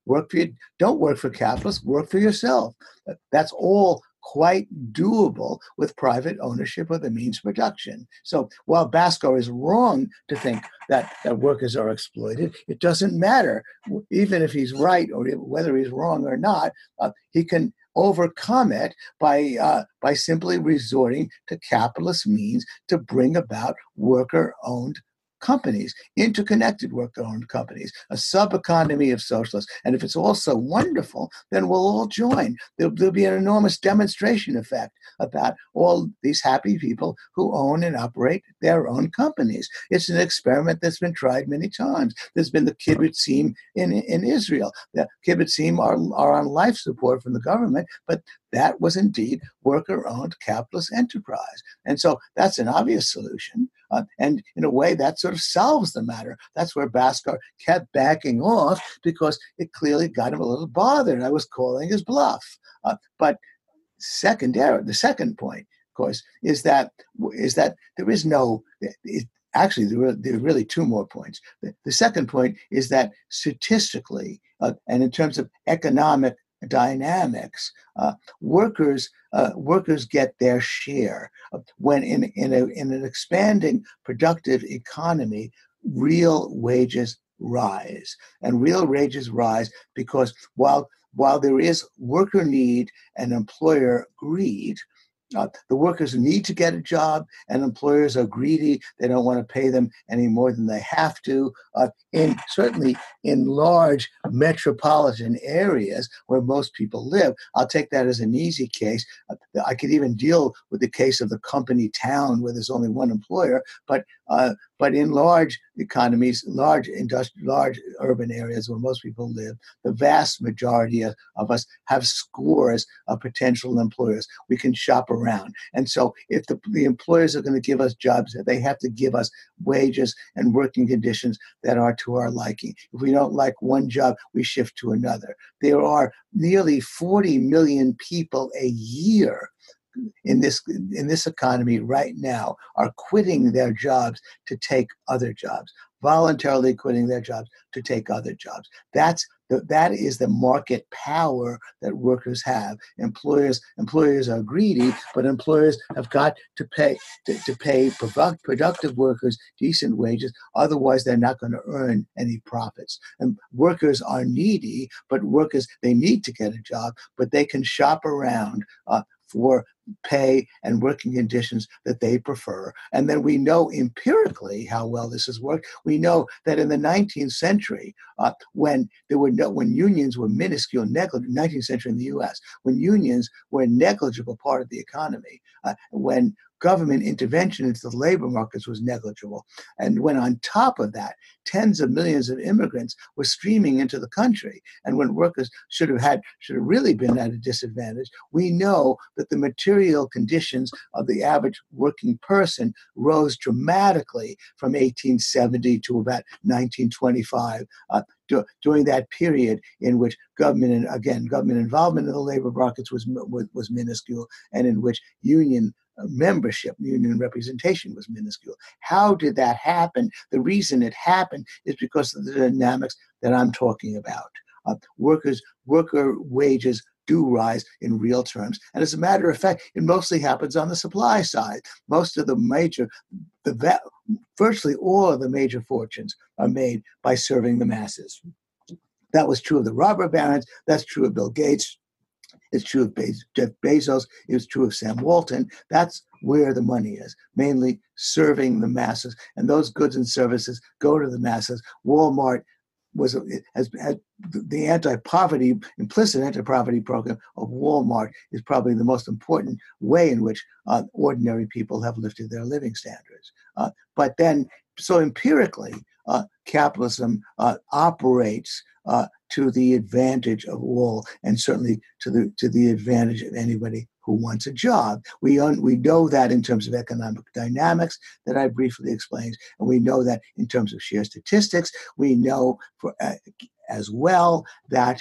Work for you, don't work for capitalists, work for yourself. That's all quite doable with private ownership of the means of production. So while Bhaskar is wrong to think that, that workers are exploited, it doesn't matter, even if he's right or whether he's wrong or not, uh, he can overcome it by uh, by simply resorting to capitalist means to bring about worker-owned companies, interconnected worker-owned companies, a sub-economy of socialists. And if it's all so wonderful, then we'll all join. There'll, there'll be an enormous demonstration effect about all these happy people who own and operate their own companies. It's an experiment that's been tried many times. There's been the kibbutzim in, in Israel. The kibbutzim are, are on life support from the government, but that was indeed worker-owned capitalist enterprise. And so that's an obvious solution. Uh, and in a way, that sort of solves the matter. That's where Bhaskar kept backing off, because it clearly got him a little bothered. I was calling his bluff. Uh, but secondary, the second point, of course, is that is that there is no it, actually, there are, there are really two more points. The, the second point is that statistically uh, and in terms of economic dynamics, uh, workers uh, workers get their share. When in in, a, in an expanding productive economy, real wages rise, and real wages rise because while while there is worker need and employer greed. Uh, the workers need to get a job, and employers are greedy. They don't want to pay them any more than they have to. Uh, in certainly in large metropolitan areas where most people live, I'll take that as an easy case. Uh, I could even deal with the case of the company town where there's only one employer. But uh, but in large economies, large industri- large urban areas where most people live, the vast majority of, of us have scores of potential employers. We can shop around. Around. And so if the, the employers are going to give us jobs, they have to give us wages and working conditions that are to our liking. If we don't like one job, we shift to another. There are nearly forty million people a year in this in this economy right now are quitting their jobs to take other jobs, voluntarily quitting their jobs to take other jobs. That's That is the market power that workers have. Employers employers are greedy, but employers have got to pay to, to pay product, productive workers decent wages. Otherwise, they're not going to earn any profits. And workers are needy, but workers, they need to get a job, but they can shop around uh, for pay and working conditions that they prefer. And then we know empirically how well this has worked. We know that in the nineteenth century, uh, when there were no, when unions were minuscule, negligible, nineteenth century in the U S, when unions were a negligible part of the economy, uh, when government intervention into the labor markets was negligible, and when on top of that, tens of millions of immigrants were streaming into the country, and when workers should have had should have really been at a disadvantage, we know that the material conditions of the average working person rose dramatically from eighteen seventy to about nineteen twenty-five. Uh, During that period in which government, and again, government involvement in the labor markets was, was was minuscule, and in which union membership, union representation was minuscule. How did that happen? The reason it happened is because of the dynamics that I'm talking about. Uh, workers, worker wages do rise in real terms. And as a matter of fact, it mostly happens on the supply side. Most of the major, the va- virtually all of the major fortunes are made by serving the masses. That was true of the robber barons. That's true of Bill Gates. It's true of Be- Jeff Bezos. It was true of Sam Walton. That's where the money is, mainly serving the masses. And those goods and services go to the masses. Walmart was has, has the anti-poverty, implicit anti-poverty program of Walmart is probably the most important way in which uh, ordinary people have lifted their living standards. Uh, but then, so empirically, uh, capitalism uh, operates uh, to the advantage of all, and certainly to the to the advantage of anybody who wants a job. We un- we know that in terms of economic dynamics that I briefly explained, and we know that in terms of sheer statistics. We know for, uh, as well that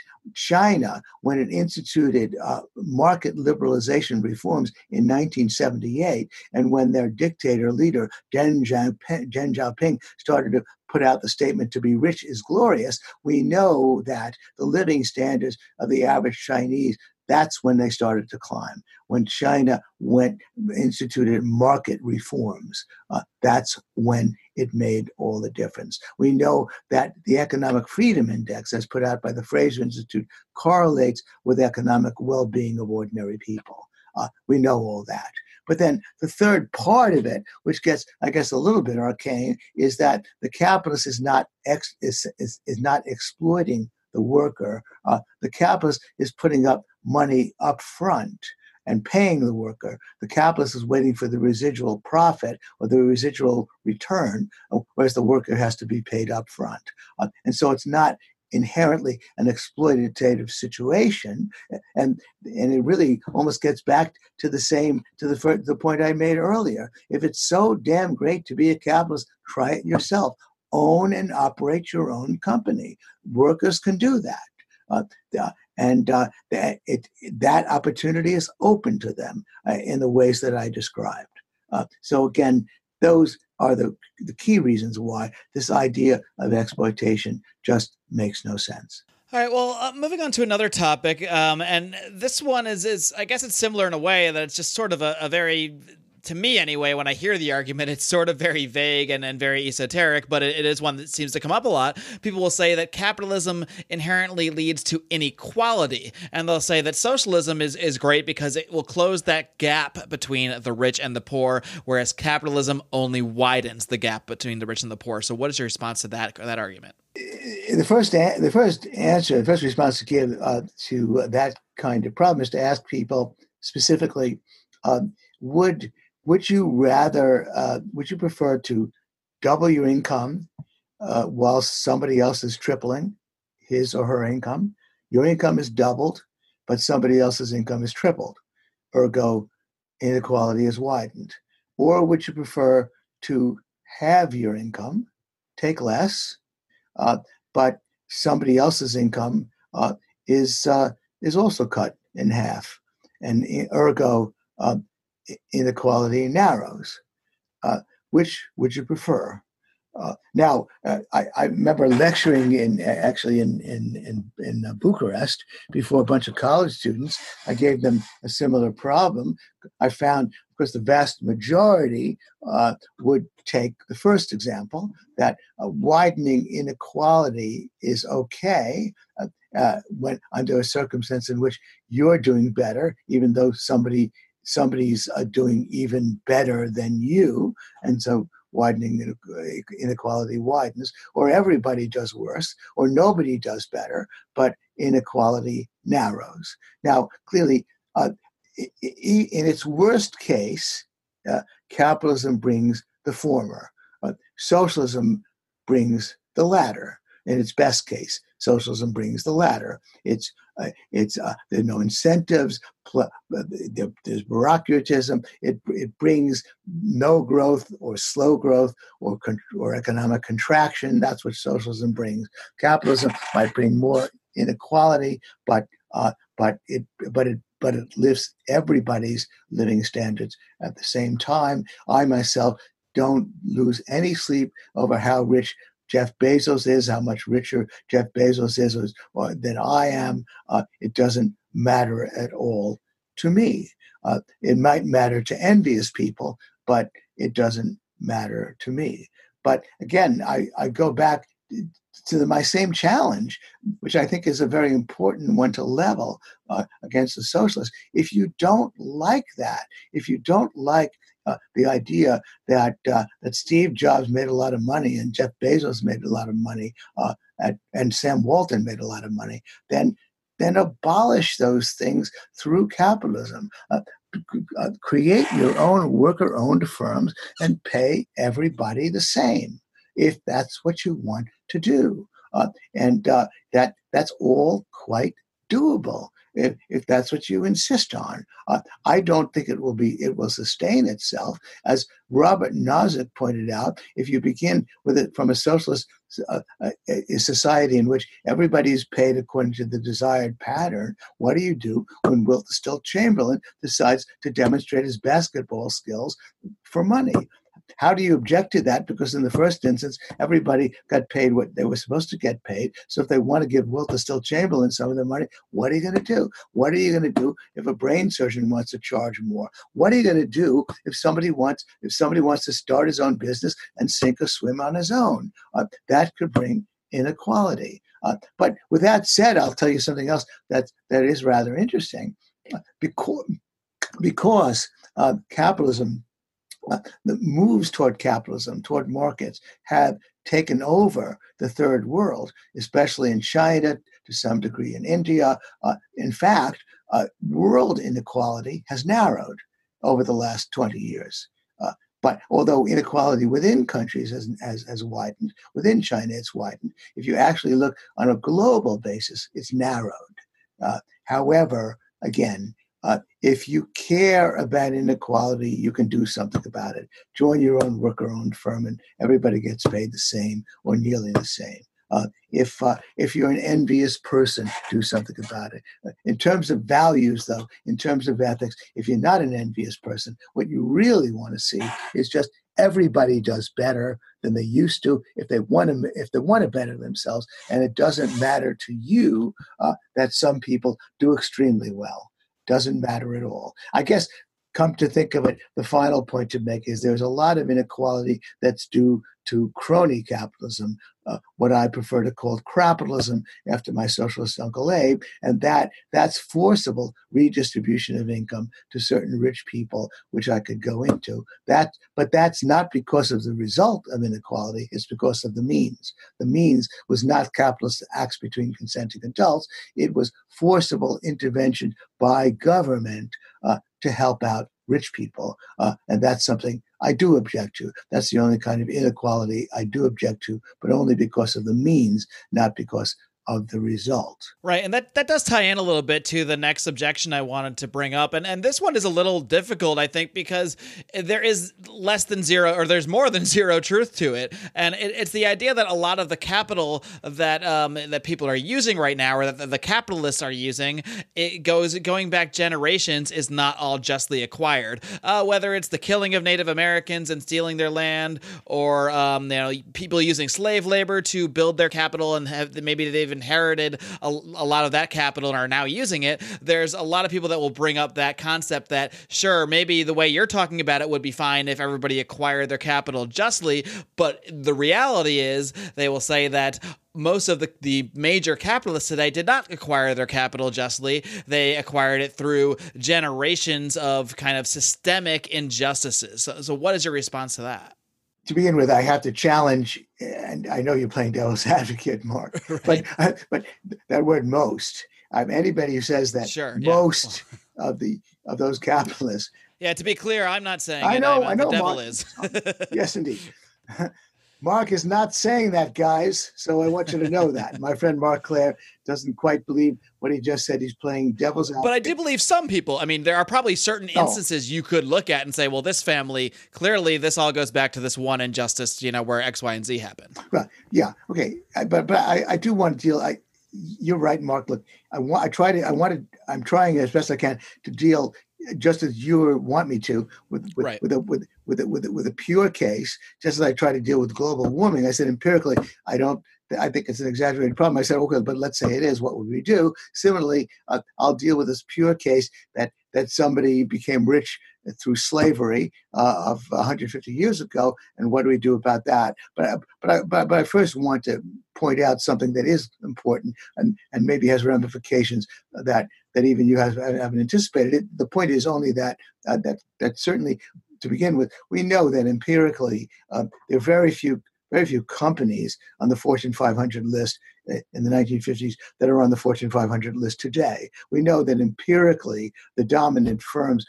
China, when it instituted uh, market liberalization reforms in nineteen seventy-eight, and when their dictator leader, Deng Xiaoping, Deng Xiaoping started to put out the statement, "To be rich is glorious," we know that the living standards of the average Chinese, that's when they started to climb. When China went instituted market reforms, uh, that's when it made all the difference. We know that the Economic Freedom Index, as put out by the Fraser Institute, correlates with economic well-being of ordinary people. Uh, we know all that. But then the third part of it, which gets, I guess, a little bit arcane, is that the capitalist is not ex- is, is, is not exploiting the worker. Uh, the capitalist is putting up money up front and paying the worker. The capitalist is waiting for the residual profit or the residual return, whereas the worker has to be paid up front. Uh, and so it's not inherently an exploitative situation, and and it really almost gets back to the same to the the point I made earlier. If it's so damn great to be a capitalist, try it yourself. Own and operate your own company. Workers can do that, uh, and uh, that it that opportunity is open to them uh, in the ways that I described. Uh, so again, those are the, the key reasons why this idea of exploitation just makes no sense. All right. Well, uh, moving on to another topic, um, and this one is is I guess it's similar in a way that it's just sort of a, a very, to me anyway, when I hear the argument, it's sort of very vague and, and very esoteric, but it, it is one that seems to come up a lot. People will say that capitalism inherently leads to inequality, and they'll say that socialism is, is great because it will close that gap between the rich and the poor, whereas capitalism only widens the gap between the rich and the poor. So what is your response to that, that argument? The first, the first answer, the first response to give uh, to that kind of problem is to ask people specifically, um, would Would you rather, uh, would you prefer to double your income uh, while somebody else is tripling his or her income? Your income is doubled, but somebody else's income is tripled. Ergo, inequality is widened. Or would you prefer to halve your income, take less, uh, but somebody else's income uh, is, uh, is also cut in half? And ergo, uh, inequality narrows. Uh, which would you prefer? Uh, now, uh, I, I remember lecturing in actually in in in, in uh, Bucharest before a bunch of college students. I gave them a similar problem. I found, of course, the vast majority uh, would take the first example, that uh, widening inequality is okay uh, uh, when under a circumstance in which you're doing better, even though somebody. Somebody's uh, doing even better than you, and so widening inequality widens, or everybody does worse, or nobody does better, but inequality narrows. Now, clearly, uh, in its worst case, uh, capitalism brings the former. Uh, socialism brings the latter. In its best case, socialism brings the latter. It's Uh, it's uh, there are no incentives. Pl- uh, there, there's bureaucratism. It it brings no growth or slow growth or con- or economic contraction. That's what socialism brings. Capitalism might bring more inequality, but uh, but it but it but it lifts everybody's living standards at the same time. I myself don't lose any sleep over how rich Jeff Bezos is, how much richer Jeff Bezos is or, or, than I am. Uh, it doesn't matter at all to me. Uh, it might matter to envious people, but it doesn't matter to me. But again, I, I go back to the, my same challenge, which I think is a very important one to level uh, against the socialists. If you don't like that, if you don't like Uh, the idea that uh, that Steve Jobs made a lot of money and Jeff Bezos made a lot of money uh, at, and Sam Walton made a lot of money, then then abolish those things through capitalism. Uh, uh, create your own worker-owned firms and pay everybody the same if that's what you want to do. Uh, and uh, that that's all quite doable. If, if that's what you insist on. Uh, I don't think it will be, it will sustain itself. As Robert Nozick pointed out, if you begin with it from a socialist uh, a society in which everybody is paid according to the desired pattern, what do you do when Wilt Chamberlain decides to demonstrate his basketball skills for money? How do you object to that? Because in the first instance, everybody got paid what they were supposed to get paid. So if they want to give Wilt Chamberlain some of the money, what are you going to do? What are you going to do if a brain surgeon wants to charge more? What are you going to do if somebody wants if somebody wants to start his own business and sink or swim on his own? Uh, that could bring inequality. Uh, but with that said, I'll tell you something else that that is rather interesting, uh, because because uh, capitalism. Uh, the moves toward capitalism, toward markets, have taken over the third world, especially in China, to some degree in India. Uh, in fact, uh, world inequality has narrowed over the last twenty years. Uh, But although inequality within countries has, has, has widened, within China it's widened. If you actually look on a global basis, it's narrowed. Uh, however, again, uh, if you care about inequality, you can do something about it. Join your own worker-owned firm and everybody gets paid the same or nearly the same. Uh, if uh, if you're an envious person, do something about it. In terms of values, though, in terms of ethics, if you're not an envious person, what you really want to see is just everybody does better than they used to if they want to if they want to better themselves, and it doesn't matter to you uh, that some people do extremely well. Doesn't matter at all. I guess. Come to think of it, the final point to make is there's a lot of inequality that's due to crony capitalism, uh, what I prefer to call crapitalism after my socialist Uncle Abe, and that that's forcible redistribution of income to certain rich people, which I could go into. That, but that's not because of the result of inequality, it's because of the means. The means was not capitalist acts between consenting adults, it was forcible intervention by government uh, to help out rich people. Uh, and that's something I do object to. That's the only kind of inequality I do object to, but only because of the means, not because of the result. Right. And that, that does tie in a little bit to the next objection I wanted to bring up. And and this one is a little difficult, I think, because there is less than zero, or there's more than zero truth to it. And it, it's the idea that a lot of the capital that um, that people are using right now, or that the, the capitalists are using, it goes going back generations, is not all justly acquired. Uh, whether it's the killing of Native Americans and stealing their land, or um, you know, people using slave labor to build their capital, and have, maybe they've inherited a, a lot of that capital and are now using it. There's a lot of people that will bring up that concept that, sure, maybe the way you're talking about it would be fine if everybody acquired their capital justly, but the reality is they will say that most of the, the major capitalists today did not acquire their capital justly. They acquired it through generations of kind of systemic injustices. So, so what is your response to that? To begin with, I have to challenge, and I know you're playing devil's advocate, Mark, right. but but that word "most." Um, anybody who says that sure, most yeah. of the of those capitalists. Yeah, to be clear, I'm not saying. I know, I know. The devil Mark, is. Yes, indeed. Mark is not saying that, guys. So I want you to know that my friend Mark Clare doesn't quite believe what he just said. He's playing devil's advocate. But I do believe some people. I mean, there are probably certain instances oh. you could look at and say, well, this family, clearly this all goes back to this one injustice, you know, where X, Y, and Z happened. Right. Yeah. Okay. But but I, I do want to deal. I, you're right, Mark. Look, I want. I try to. I wanted. I'm trying as best I can to deal. Just as you want me to, with with right. with, a, with with a, with a, with a pure case, just as I try to deal with global warming, I said empirically, I don't. I think it's an exaggerated problem. I said, okay, but let's say it is. What would we do? Similarly, uh, I'll deal with this pure case that that somebody became rich through slavery uh, of one hundred fifty years ago, and what do we do about that? But but I, but, but I first want to point out something that is important and, and maybe has ramifications that that even you have, haven't anticipated. It, the point is only that uh, that that certainly to begin with, we know that empirically uh, there are very few. Very few companies on the Fortune five hundred list in the nineteen fifties that are on the Fortune five hundred list today. We know that empirically, the dominant firms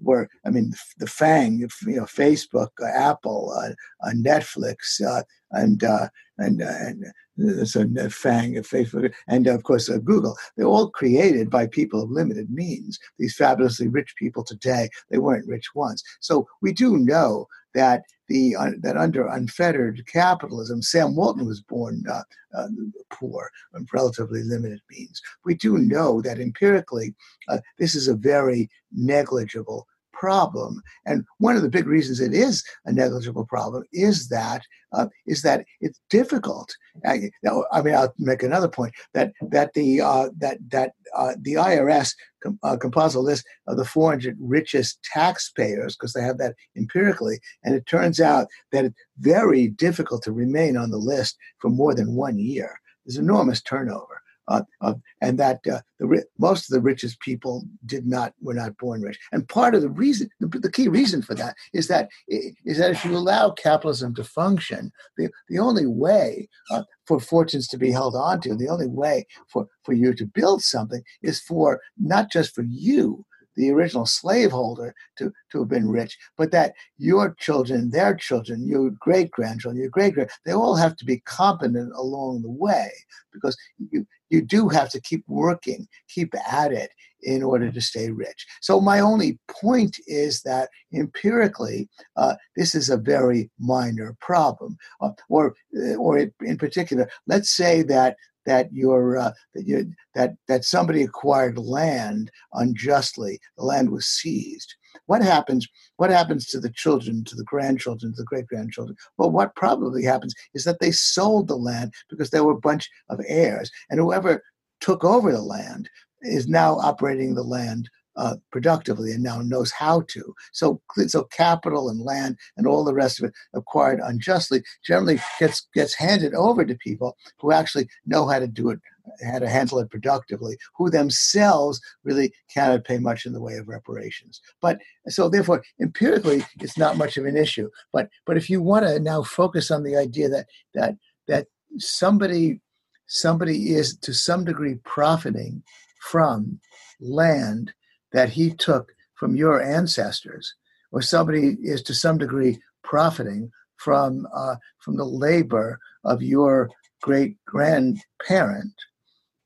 were, I mean, the FANG, you know, Facebook, Apple, uh, Netflix, uh, and, uh, and, uh, and so FANG, Facebook, and of course uh, Google. They're all created by people of limited means. These fabulously rich people today, they weren't rich once. So we do know that the uh, that under unfettered capitalism, Sam Walton was born uh, uh, poor on relatively limited means. We do know that empirically, uh, this is a very negligible problem, and one of the big reasons it is a negligible problem is that uh, is that it's difficult. I, I mean, I'll make another point that that the uh, that that uh, the I R S com- uh, compiles a list of the four hundred richest taxpayers because they have that empirically, and it turns out that it's very difficult to remain on the list for more than one year. There's enormous turnover. Uh, uh, and that uh, the ri- most of the richest people did not were not born rich, and part of the reason, the, the key reason for that, is that is that if you allow capitalism to function, the the only way uh, for fortunes to be held onto, the only way for, for you to build something is for not just for you the original slaveholder to, to have been rich, but that your children, their children, your great-grandchildren, your great-grand, they all have to be competent along the way, because you, you do have to keep working, keep at it in order to stay rich. So my only point is that empirically, uh, this is a very minor problem. Uh, or or it, in particular, let's say that that you're, uh, that, you're, that that somebody acquired land unjustly, the land was seized. What happens, what happens to the children, to the grandchildren, to the great-grandchildren? Well, what probably happens is that they sold the land because there were a bunch of heirs, and whoever took over the land is now operating the land uh, productively and now knows how to. So, so capital and land and all the rest of it acquired unjustly generally gets gets handed over to people who actually know how to do it, how to handle it productively, who themselves really cannot pay much in the way of reparations. But so therefore, empirically, it's not much of an issue. But but if you want to now focus on the idea that that that somebody somebody is to some degree profiting from land that he took from your ancestors, or somebody is to some degree profiting from uh, from the labor of your great-grandparent,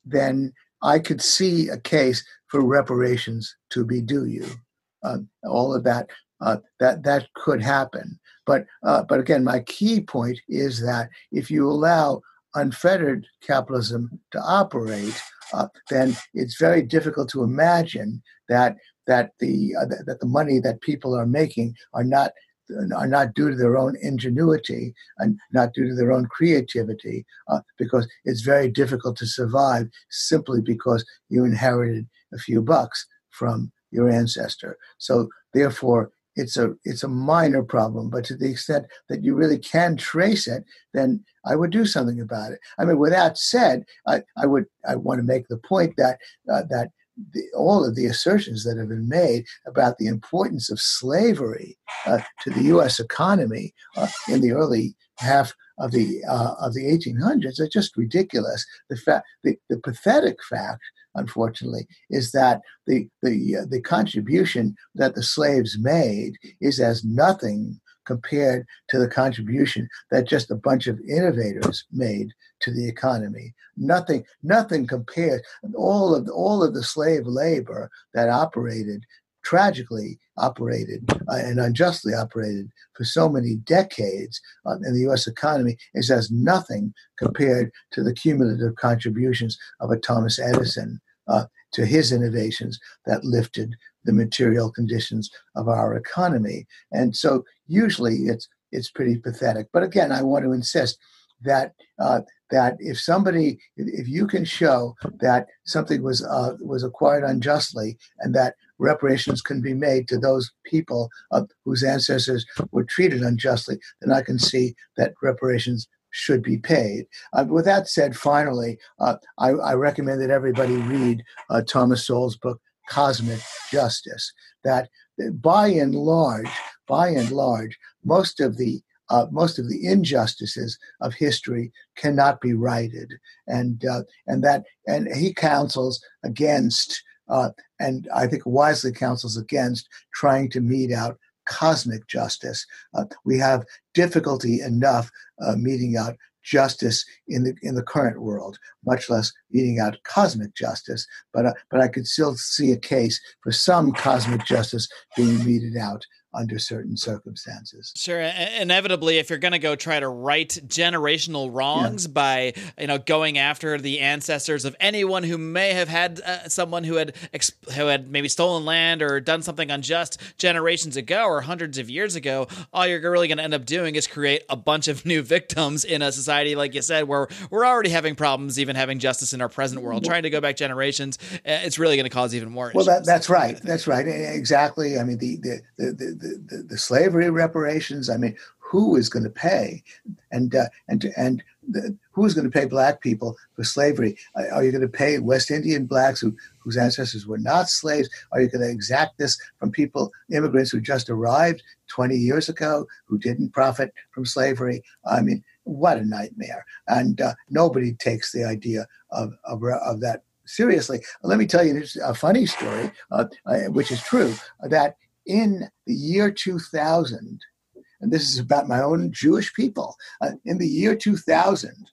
then I could see a case for reparations to be due you. Uh, all of that, uh, that that could happen. But uh, but again, my key point is that if you allow unfettered capitalism to operate, Uh, then it's very difficult to imagine that that the uh, that the money that people are making are not are not due to their own ingenuity and not due to their own creativity, uh, because it's very difficult to survive simply because you inherited a few bucks from your ancestor. So therefore, it's a it's a minor problem, but to the extent that you really can trace it, then I would do something about it. I mean, with that said, I, I would I want to make the point that uh, that the, all of the assertions that have been made about the importance of slavery uh, to the U S economy uh, in the early half of the uh, of the eighteen hundreds are just ridiculous. The fact, the, the pathetic fact, unfortunately, is that the the uh, the contribution that the slaves made is as nothing compared to the contribution that just a bunch of innovators made to the economy. Nothing, nothing compared. All of all of the slave labor that operated, tragically operated uh, and unjustly operated for so many decades uh, in the U S economy is as nothing compared to the cumulative contributions of a Thomas Edison uh, to his innovations that lifted the material conditions of our economy. And so usually it's it's pretty pathetic. But again, I want to insist that uh, that if somebody, if you can show that something was uh, was acquired unjustly and that reparations can be made to those people uh, whose ancestors were treated unjustly, then I can see that reparations should be paid. Uh, with that said, finally, uh, I, I recommend that everybody read uh, Thomas Sowell's book, Cosmic Justice, that by and large, by and large, most of the Uh, most of the injustices of history cannot be righted, and uh, and that and he counsels against, uh, and I think wisely counsels against trying to mete out cosmic justice. Uh, we have difficulty enough uh, meting out justice in the in the current world, much less meting out cosmic justice. But uh, but I could still see a case for some cosmic justice being meted out under certain circumstances. Sure. Inevitably, if you're going to go try to right generational wrongs yeah. by, you know, going after the ancestors of anyone who may have had uh, someone who had exp- who had maybe stolen land or done something unjust generations ago or hundreds of years ago, all you're really going to end up doing is create a bunch of new victims in a society, like you said, where we're already having problems even having justice in our present world. Well, trying to go back generations, it's really going to cause even more issues. Well, that, that's right. That's right. Exactly. I mean, the the the, the The, the slavery reparations. I mean, who is going to pay, and uh, and and the, who is going to pay black people for slavery? Are you going to pay West Indian blacks who, whose ancestors were not slaves? Are you going to exact this from people, immigrants who just arrived twenty years ago, who didn't profit from slavery? I mean, what a nightmare! And uh, nobody takes the idea of of, of that seriously. Let me tell you this, a funny story, uh, uh, which is true, that in the year two thousand, and this is about my own Jewish people, uh, in the year two thousand,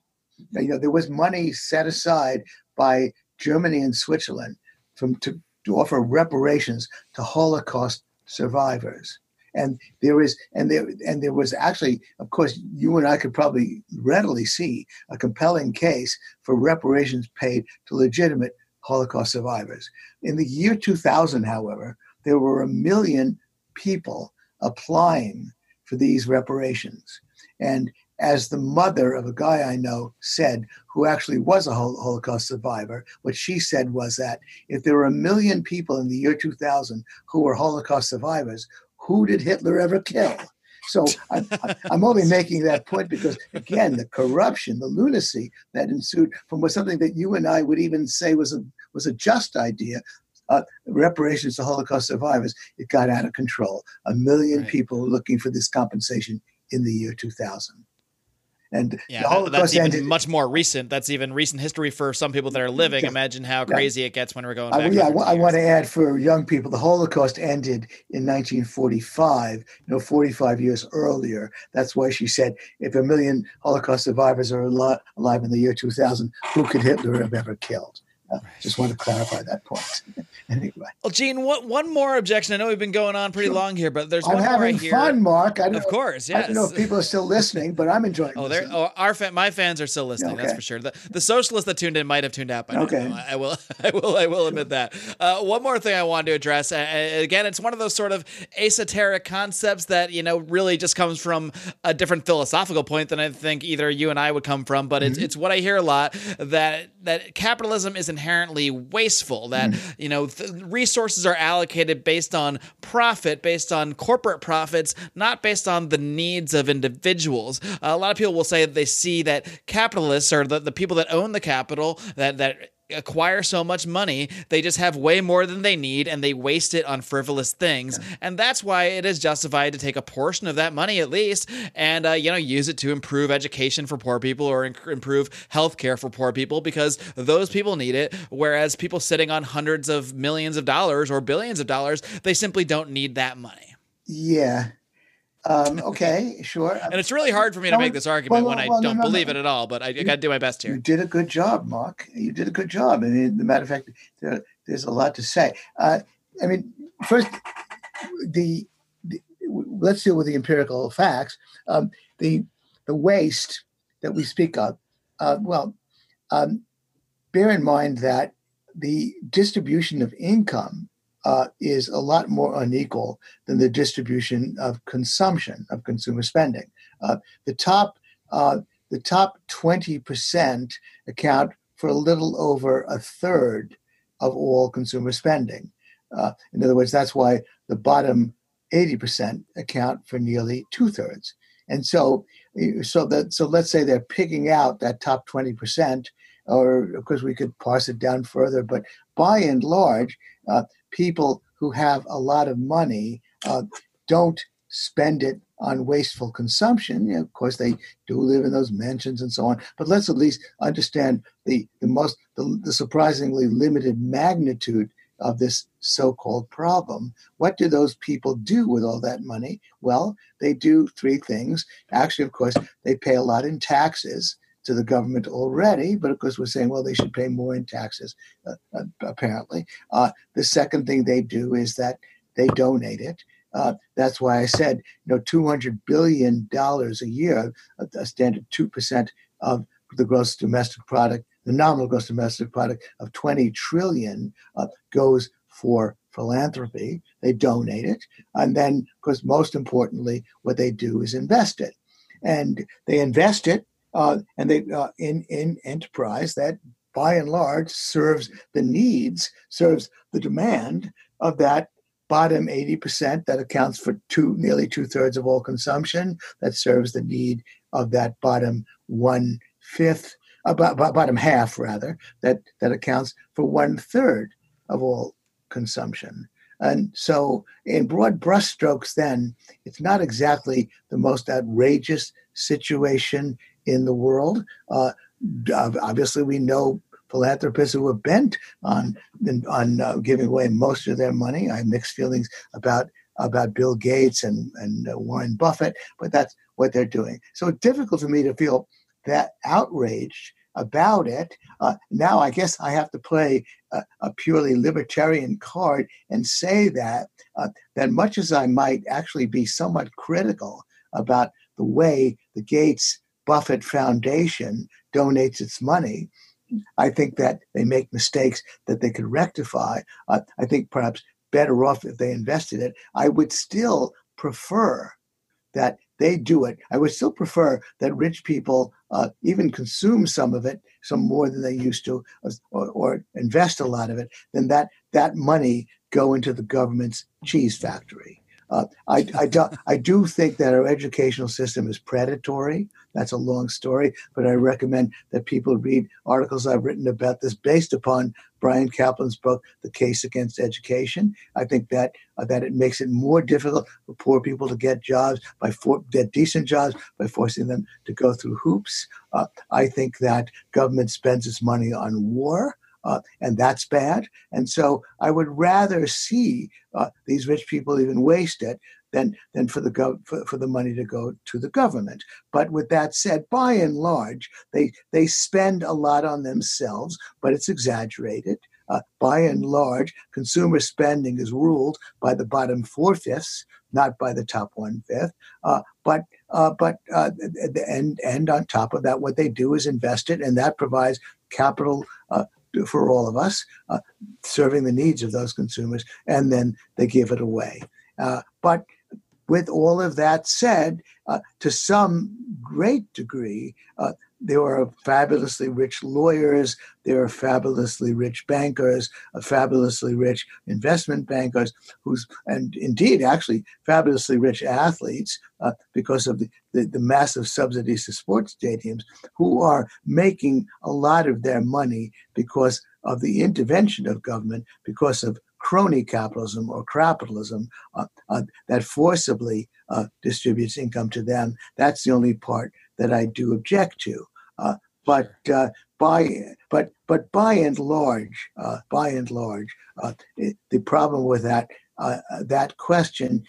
you know, there was money set aside by Germany and Switzerland from, to, to offer reparations to Holocaust survivors. And there is, and there, and there was actually, of course, you and I could probably readily see a compelling case for reparations paid to legitimate Holocaust survivors. In the year two thousand, however, there were a million people applying for these reparations. And as the mother of a guy I know said, who actually was a Holocaust survivor, what she said was that if there were a million people in the year two thousand who were Holocaust survivors, who did Hitler ever kill? So I, I, I'm only making that point because, again, the corruption, the lunacy that ensued from was something that you and I would even say was a was a just idea. Uh, reparations to Holocaust survivors, it got out of control. A million right. people looking for this compensation in the year two thousand. And yeah, the Holocaust that's even ended, much more recent. That's even recent history for some people that are living. Imagine how crazy yeah. it gets when we're going back. I, yeah, I, I want to add for young people, the Holocaust ended in nineteen forty-five, you know, forty-five years earlier. That's why she said, if a million Holocaust survivors are al- alive in the year two thousand, who could Hitler have ever killed? Uh, just want to clarify that point. Anyway. Well, Gene, what, one more objection. I know we've been going on pretty sure. long here, but there's I'm one more right here. I'm having fun, Mark. I don't of know, course, yes. I don't know if people are still listening, but I'm enjoying oh, listening. Oh, our fa- my fans are still listening, okay. That's for sure. The, the socialists that tuned in might have tuned out by now. Okay. I, I will I will, I will sure. admit that. Uh, one more thing I wanted to address. Uh, again, it's one of those sort of esoteric concepts that, you know, really just comes from a different philosophical point than I think either you and I would come from, but mm-hmm. it's, it's what I hear a lot, that that capitalism is inherently wasteful, that mm. you know th- resources are allocated based on profit, based on corporate profits, not based on the needs of individuals. Uh, a lot of people will say that they see that capitalists or the, the people that own the capital that that acquire so much money, they just have way more than they need and they waste it on frivolous things. Yeah. And that's why it is justified to take a portion of that money at least and, uh, you know, use it to improve education for poor people or inc- improve healthcare for poor people because those people need it. Whereas people sitting on hundreds of millions of dollars or billions of dollars, they simply don't need that money. Yeah. Um, okay, sure. And it's really hard for me no, to make this argument well, well, when I well, don't no, no, believe no. it at all, but I, you, I got to do my best here. You did a good job, Mark. You did a good job. I mean, as a matter of fact, there, there's a lot to say. Uh, I mean, first, the, the let's deal with the empirical facts. Um, the the waste that we speak of, uh, well, um, bear in mind that the distribution of income Uh, is a lot more unequal than the distribution of consumption, of consumer spending. Uh, the top uh, the top twenty percent account for a little over a third of all consumer spending. Uh, in other words, that's why the bottom eighty percent account for nearly two thirds. And so, so that so let's say they're picking out that top twenty percent, or of course we could parse it down further, but by and large, uh, people who have a lot of money uh, don't spend it on wasteful consumption. You know, of course, they do live in those mansions and so on. But let's at least understand the the most the, the surprisingly limited magnitude of this so-called problem. What do those people do with all that money? Well, they do three things. Actually, of course, they pay a lot in taxes to the government already, but of course we're saying, well, they should pay more in taxes, uh, uh, apparently. Uh, the second thing they do is that they donate it. Uh, that's why I said, you know, two hundred billion dollars a year, a, a standard two percent of the gross domestic product, the nominal gross domestic product of twenty trillion dollars uh, goes for philanthropy. They donate it. And then, of course, most importantly, what they do is invest it. And they invest it Uh, and they uh, in in enterprise that, by and large, serves the needs, serves the demand of that bottom eighty percent that accounts for two nearly two thirds of all consumption. That serves the need of that bottom one fifth, uh, b- b- bottom half rather, that that accounts for one third of all consumption. And so, in broad brushstrokes, then it's not exactly the most outrageous situation in the world. Uh, obviously, we know philanthropists who were bent on on uh, giving away most of their money. I have mixed feelings about about Bill Gates and and uh, Warren Buffett, but that's what they're doing. So it's difficult for me to feel that outraged about it. Uh, now I guess I have to play a, a purely libertarian card and say that uh, that much as I might actually be somewhat critical about the way the Gates Buffett Foundation donates its money, I think that they make mistakes that they could rectify. Uh, I think perhaps better off if they invested it. I would still prefer that they do it. I would still prefer that rich people uh, even consume some of it, some more than they used to, or, or invest a lot of it, than that that money go into the government's cheese factory. Uh, I, I, do, I do think that our educational system is predatory. That's a long story, but I recommend that people read articles I've written about this based upon Brian Kaplan's book, The Case Against Education. I think that uh, that it makes it more difficult for poor people to get jobs, by for- get decent jobs, by forcing them to go through hoops. Uh, I think that government spends its money on war. Uh, and that's bad. And so I would rather see uh, these rich people even waste it than than for the gov- for, for the money to go to the government. But with that said, by and large, they they spend a lot on themselves, but it's exaggerated. Uh, by and large, consumer spending is ruled by the bottom four-fifths, not by the top one-fifth. Uh, but uh, but uh, and and on top of that, what they do is invest it, and that provides capital Uh, for all of us, uh, serving the needs of those consumers, and then they give it away. Uh, but with all of that said, uh, to some great degree, uh, there are fabulously rich lawyers, there are fabulously rich bankers, uh, fabulously rich investment bankers, who's, and indeed, actually, fabulously rich athletes uh, because of the, the, the massive subsidies to sports stadiums, who are making a lot of their money because of the intervention of government, because of crony capitalism or crapitalism uh, uh, that forcibly uh, distributes income to them. That's the only part that I do object to. Uh, but uh, by but but by and large, uh, by and large, uh, it, the problem with that uh, that question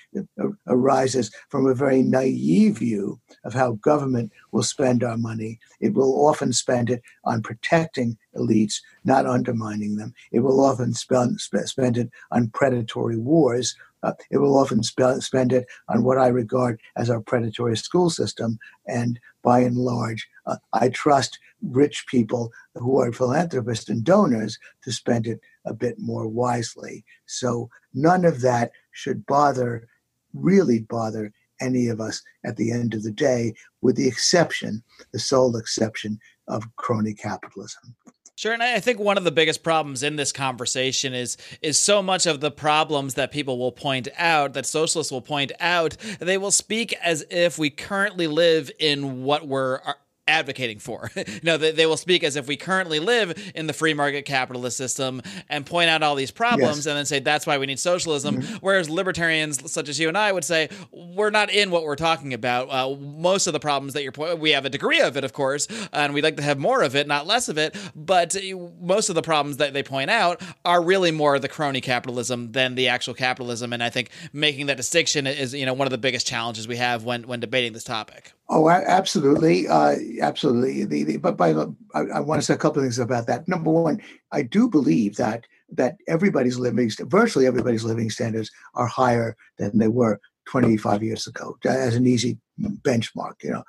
arises from a very naive view of how government will spend our money. It will often spend it on protecting elites, not undermining them. It will often spend spend it on predatory wars. Uh, it will often sp- spend it on what I regard as our predatory school system. And by and large, uh, I trust rich people who are philanthropists and donors to spend it a bit more wisely. So none of that should bother, really bother any of us at the end of the day, with the exception, the sole exception of crony capitalism. Sure. And I think one of the biggest problems in this conversation is is so much of the problems that people will point out, that socialists will point out, they will speak as if we currently live in what we're advocating for. No, they, they will speak as if we currently live in the free market capitalist system and point out all these problems, yes, and then say, that's why we need socialism. Mm-hmm. Whereas libertarians such as you and I would say, we're not in what we're talking about. Uh, most of the problems that you're pointing, we have a degree of it, of course, and we'd like to have more of it, not less of it. But most of the problems that they point out are really more the crony capitalism than the actual capitalism. And I think making that distinction is, you know, one of the biggest challenges we have when, when debating this topic. Oh, absolutely. Uh, absolutely. The, the, but by, I, I want to say a couple of things about that. Number one, I do believe that that everybody's living, virtually everybody's living standards are higher than they were twenty-five years ago, as an easy benchmark, you know,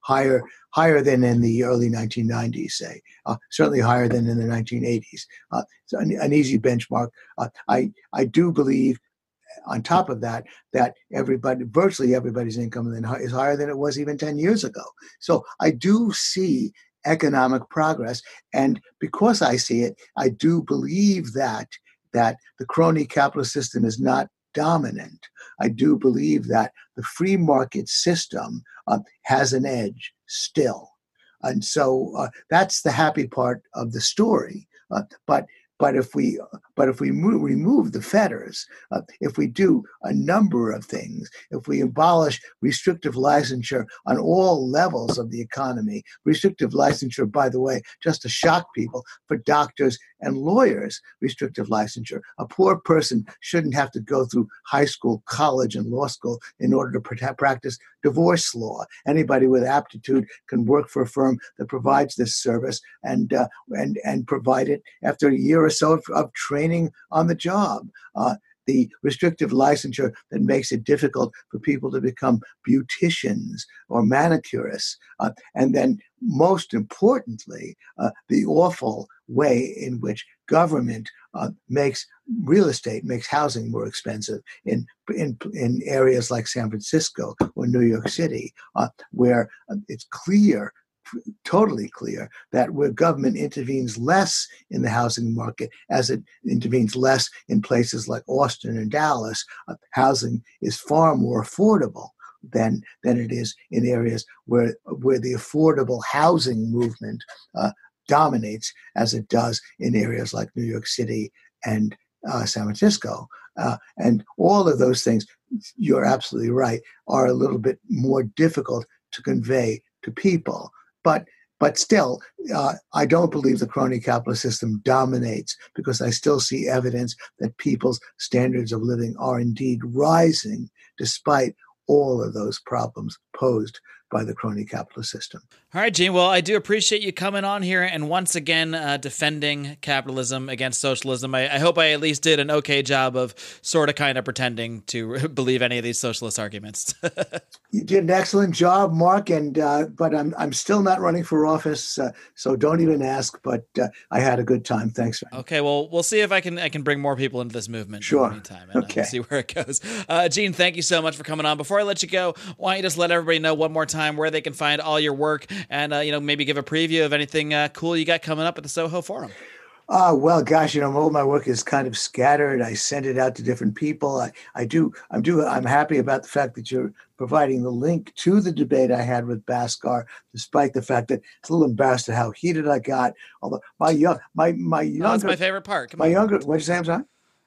higher higher than in the early nineteen nineties, say, uh, certainly higher than in the nineteen eighties. Uh, so an, an easy benchmark. Uh, I I do believe, on top of that, that everybody, virtually everybody's income is higher than it was even ten years ago. So I do see economic progress. And because I see it, I do believe that that the crony capitalist system is not dominant. I do believe that the free market system uh, has an edge still. And so uh, that's the happy part of the story. Uh, but But if we, but if we move, remove the fetters, uh, if we do a number of things, if we abolish restrictive licensure on all levels of the economy, restrictive licensure, by the way, just to shock people, for doctors and lawyers, restrictive licensure. A poor person shouldn't have to go through high school, college, and law school in order to pr- practice divorce law. Anybody with aptitude can work for a firm that provides this service and uh, and and provide it after a year or so of, of training on the job. Uh, the restrictive licensure that makes it difficult for people to become beauticians or manicurists. Uh, and then most importantly, uh, the awful way in which government uh, makes real estate, makes housing more expensive in in, in areas like San Francisco or New York City, uh, where it's clear totally clear that where government intervenes less in the housing market, as it intervenes less in places like Austin and Dallas, uh, housing is far more affordable than than it is in areas where where the affordable housing movement uh, dominates, as it does in areas like New York City and uh, San Francisco. Uh, and all of those things, you're absolutely right, are a little bit more difficult to convey to people. But but still, uh, I don't believe the crony capitalist system dominates, because I still see evidence that people's standards of living are indeed rising despite all of those problems posed by the crony capitalist system. All right, Gene. Well, I do appreciate you coming on here and once again uh, defending capitalism against socialism. I, I hope I at least did an okay job of sort of kind of pretending to believe any of these socialist arguments. You did an excellent job, Mark. And uh, but I'm I'm still not running for office, uh, so don't even ask. But uh, I had a good time. Thanks. Man. Okay. Well, we'll see if I can I can bring more people into this movement. Sure. In the meantime, and okay. We'll see where it goes. Uh, Gene, thank you so much for coming on. Before I let you go, why don't you just let everybody know one more time where they can find all your work, and uh, you know, maybe give a preview of anything uh, cool you got coming up at the Soho Forum. Uh, well, gosh, you know, all my work is kind of scattered. I send it out to different people. I, I do, I'm do, I'm happy about the fact that you're providing the link to the debate I had with Bhaskar, despite the fact that it's a little embarrassed at how heated I got. Although my young, my my younger, oh, that's my favorite part. Come my on. Younger, what'd you say? I'm sorry.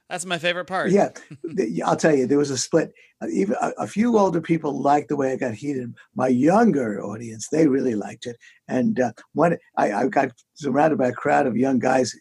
That's my favorite part. Yeah, I'll tell you, there was a split. Even a few older people liked the way I got heated. My younger audience, they really liked it. And uh, one, I, I got surrounded by a crowd of young guys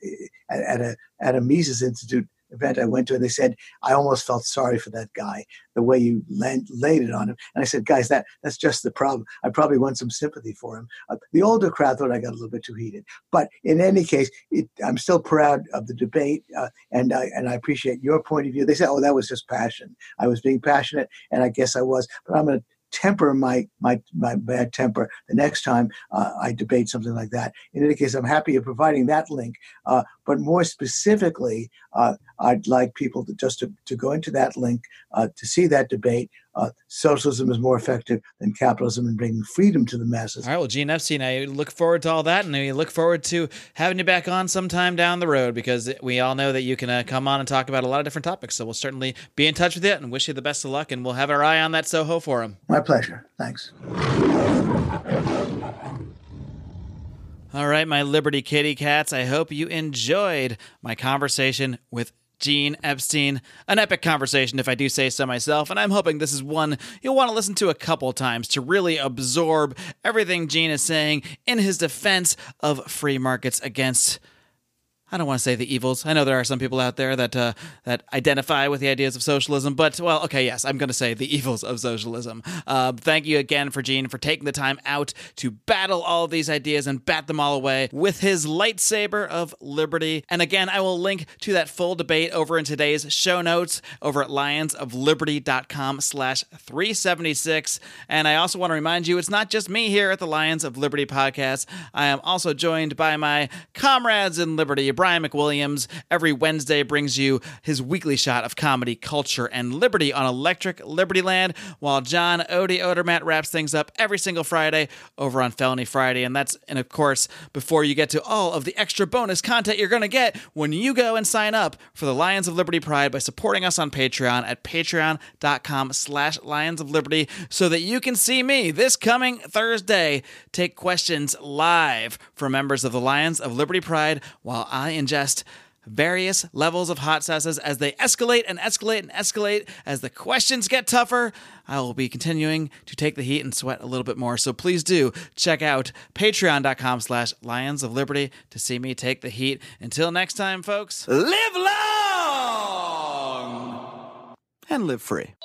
at, at a at a Mises Institute event I went to, and they said, I almost felt sorry for that guy, the way you land, laid it on him. And I said, guys, that that's just the problem. I probably want some sympathy for him. Uh, the older crowd thought I got a little bit too heated. But in any case, it, I'm still proud of the debate, uh, and, I, and I appreciate your point of view. They said, oh, that was just passion. I was being passionate, and I guess I was. But I'm going to temper my, my my bad temper the next time uh, I debate something like that. In any case, I'm happy you're providing that link. Uh, but more specifically, uh, I'd like people to just to, to go into that link uh, to see that debate. Uh, socialism is more effective than capitalism in bringing freedom to the masses. All right, well, Gene Epstein, I look forward to all that, and we look forward to having you back on sometime down the road, because we all know that you can uh, come on and talk about a lot of different topics. So we'll certainly be in touch with you and wish you the best of luck, and we'll have our eye on that Soho Forum. My pleasure. Thanks. All right, my Liberty kitty cats, I hope you enjoyed my conversation with Gene Epstein, an epic conversation if I do say so myself, and I'm hoping this is one you'll want to listen to a couple times to really absorb everything Gene is saying in his defense of free markets against, I don't want to say the evils. I know there are some people out there that uh, that identify with the ideas of socialism, but, well, okay, yes, I'm going to say the evils of socialism. Uh, thank you again for Gene for taking the time out to battle all of these ideas and bat them all away with his lightsaber of liberty. And again, I will link to that full debate over in today's show notes over at lions of liberty dot com slash three seventy-six. And I also want to remind you, it's not just me here at the Lions of Liberty podcast. I am also joined by my comrades in liberty, Brian McWilliams, every Wednesday brings you his weekly shot of comedy, culture, and liberty on Electric Liberty Land, while John Odie Odermatt wraps things up every single Friday over on Felony Friday. And that's, and of course, before you get to all of the extra bonus content you're going to get when you go and sign up for the Lions of Liberty Pride by supporting us on Patreon at patreon dot com slash lions of liberty, so that you can see me this coming Thursday take questions live from members of the Lions of Liberty Pride while I ingest various levels of hot sauces as they escalate and escalate and escalate. As the questions get tougher, I will be continuing to take the heat and sweat a little bit more. So please do check out patreon.com slash Lions of Liberty to see me take the heat. Until next time, folks, live long and live free.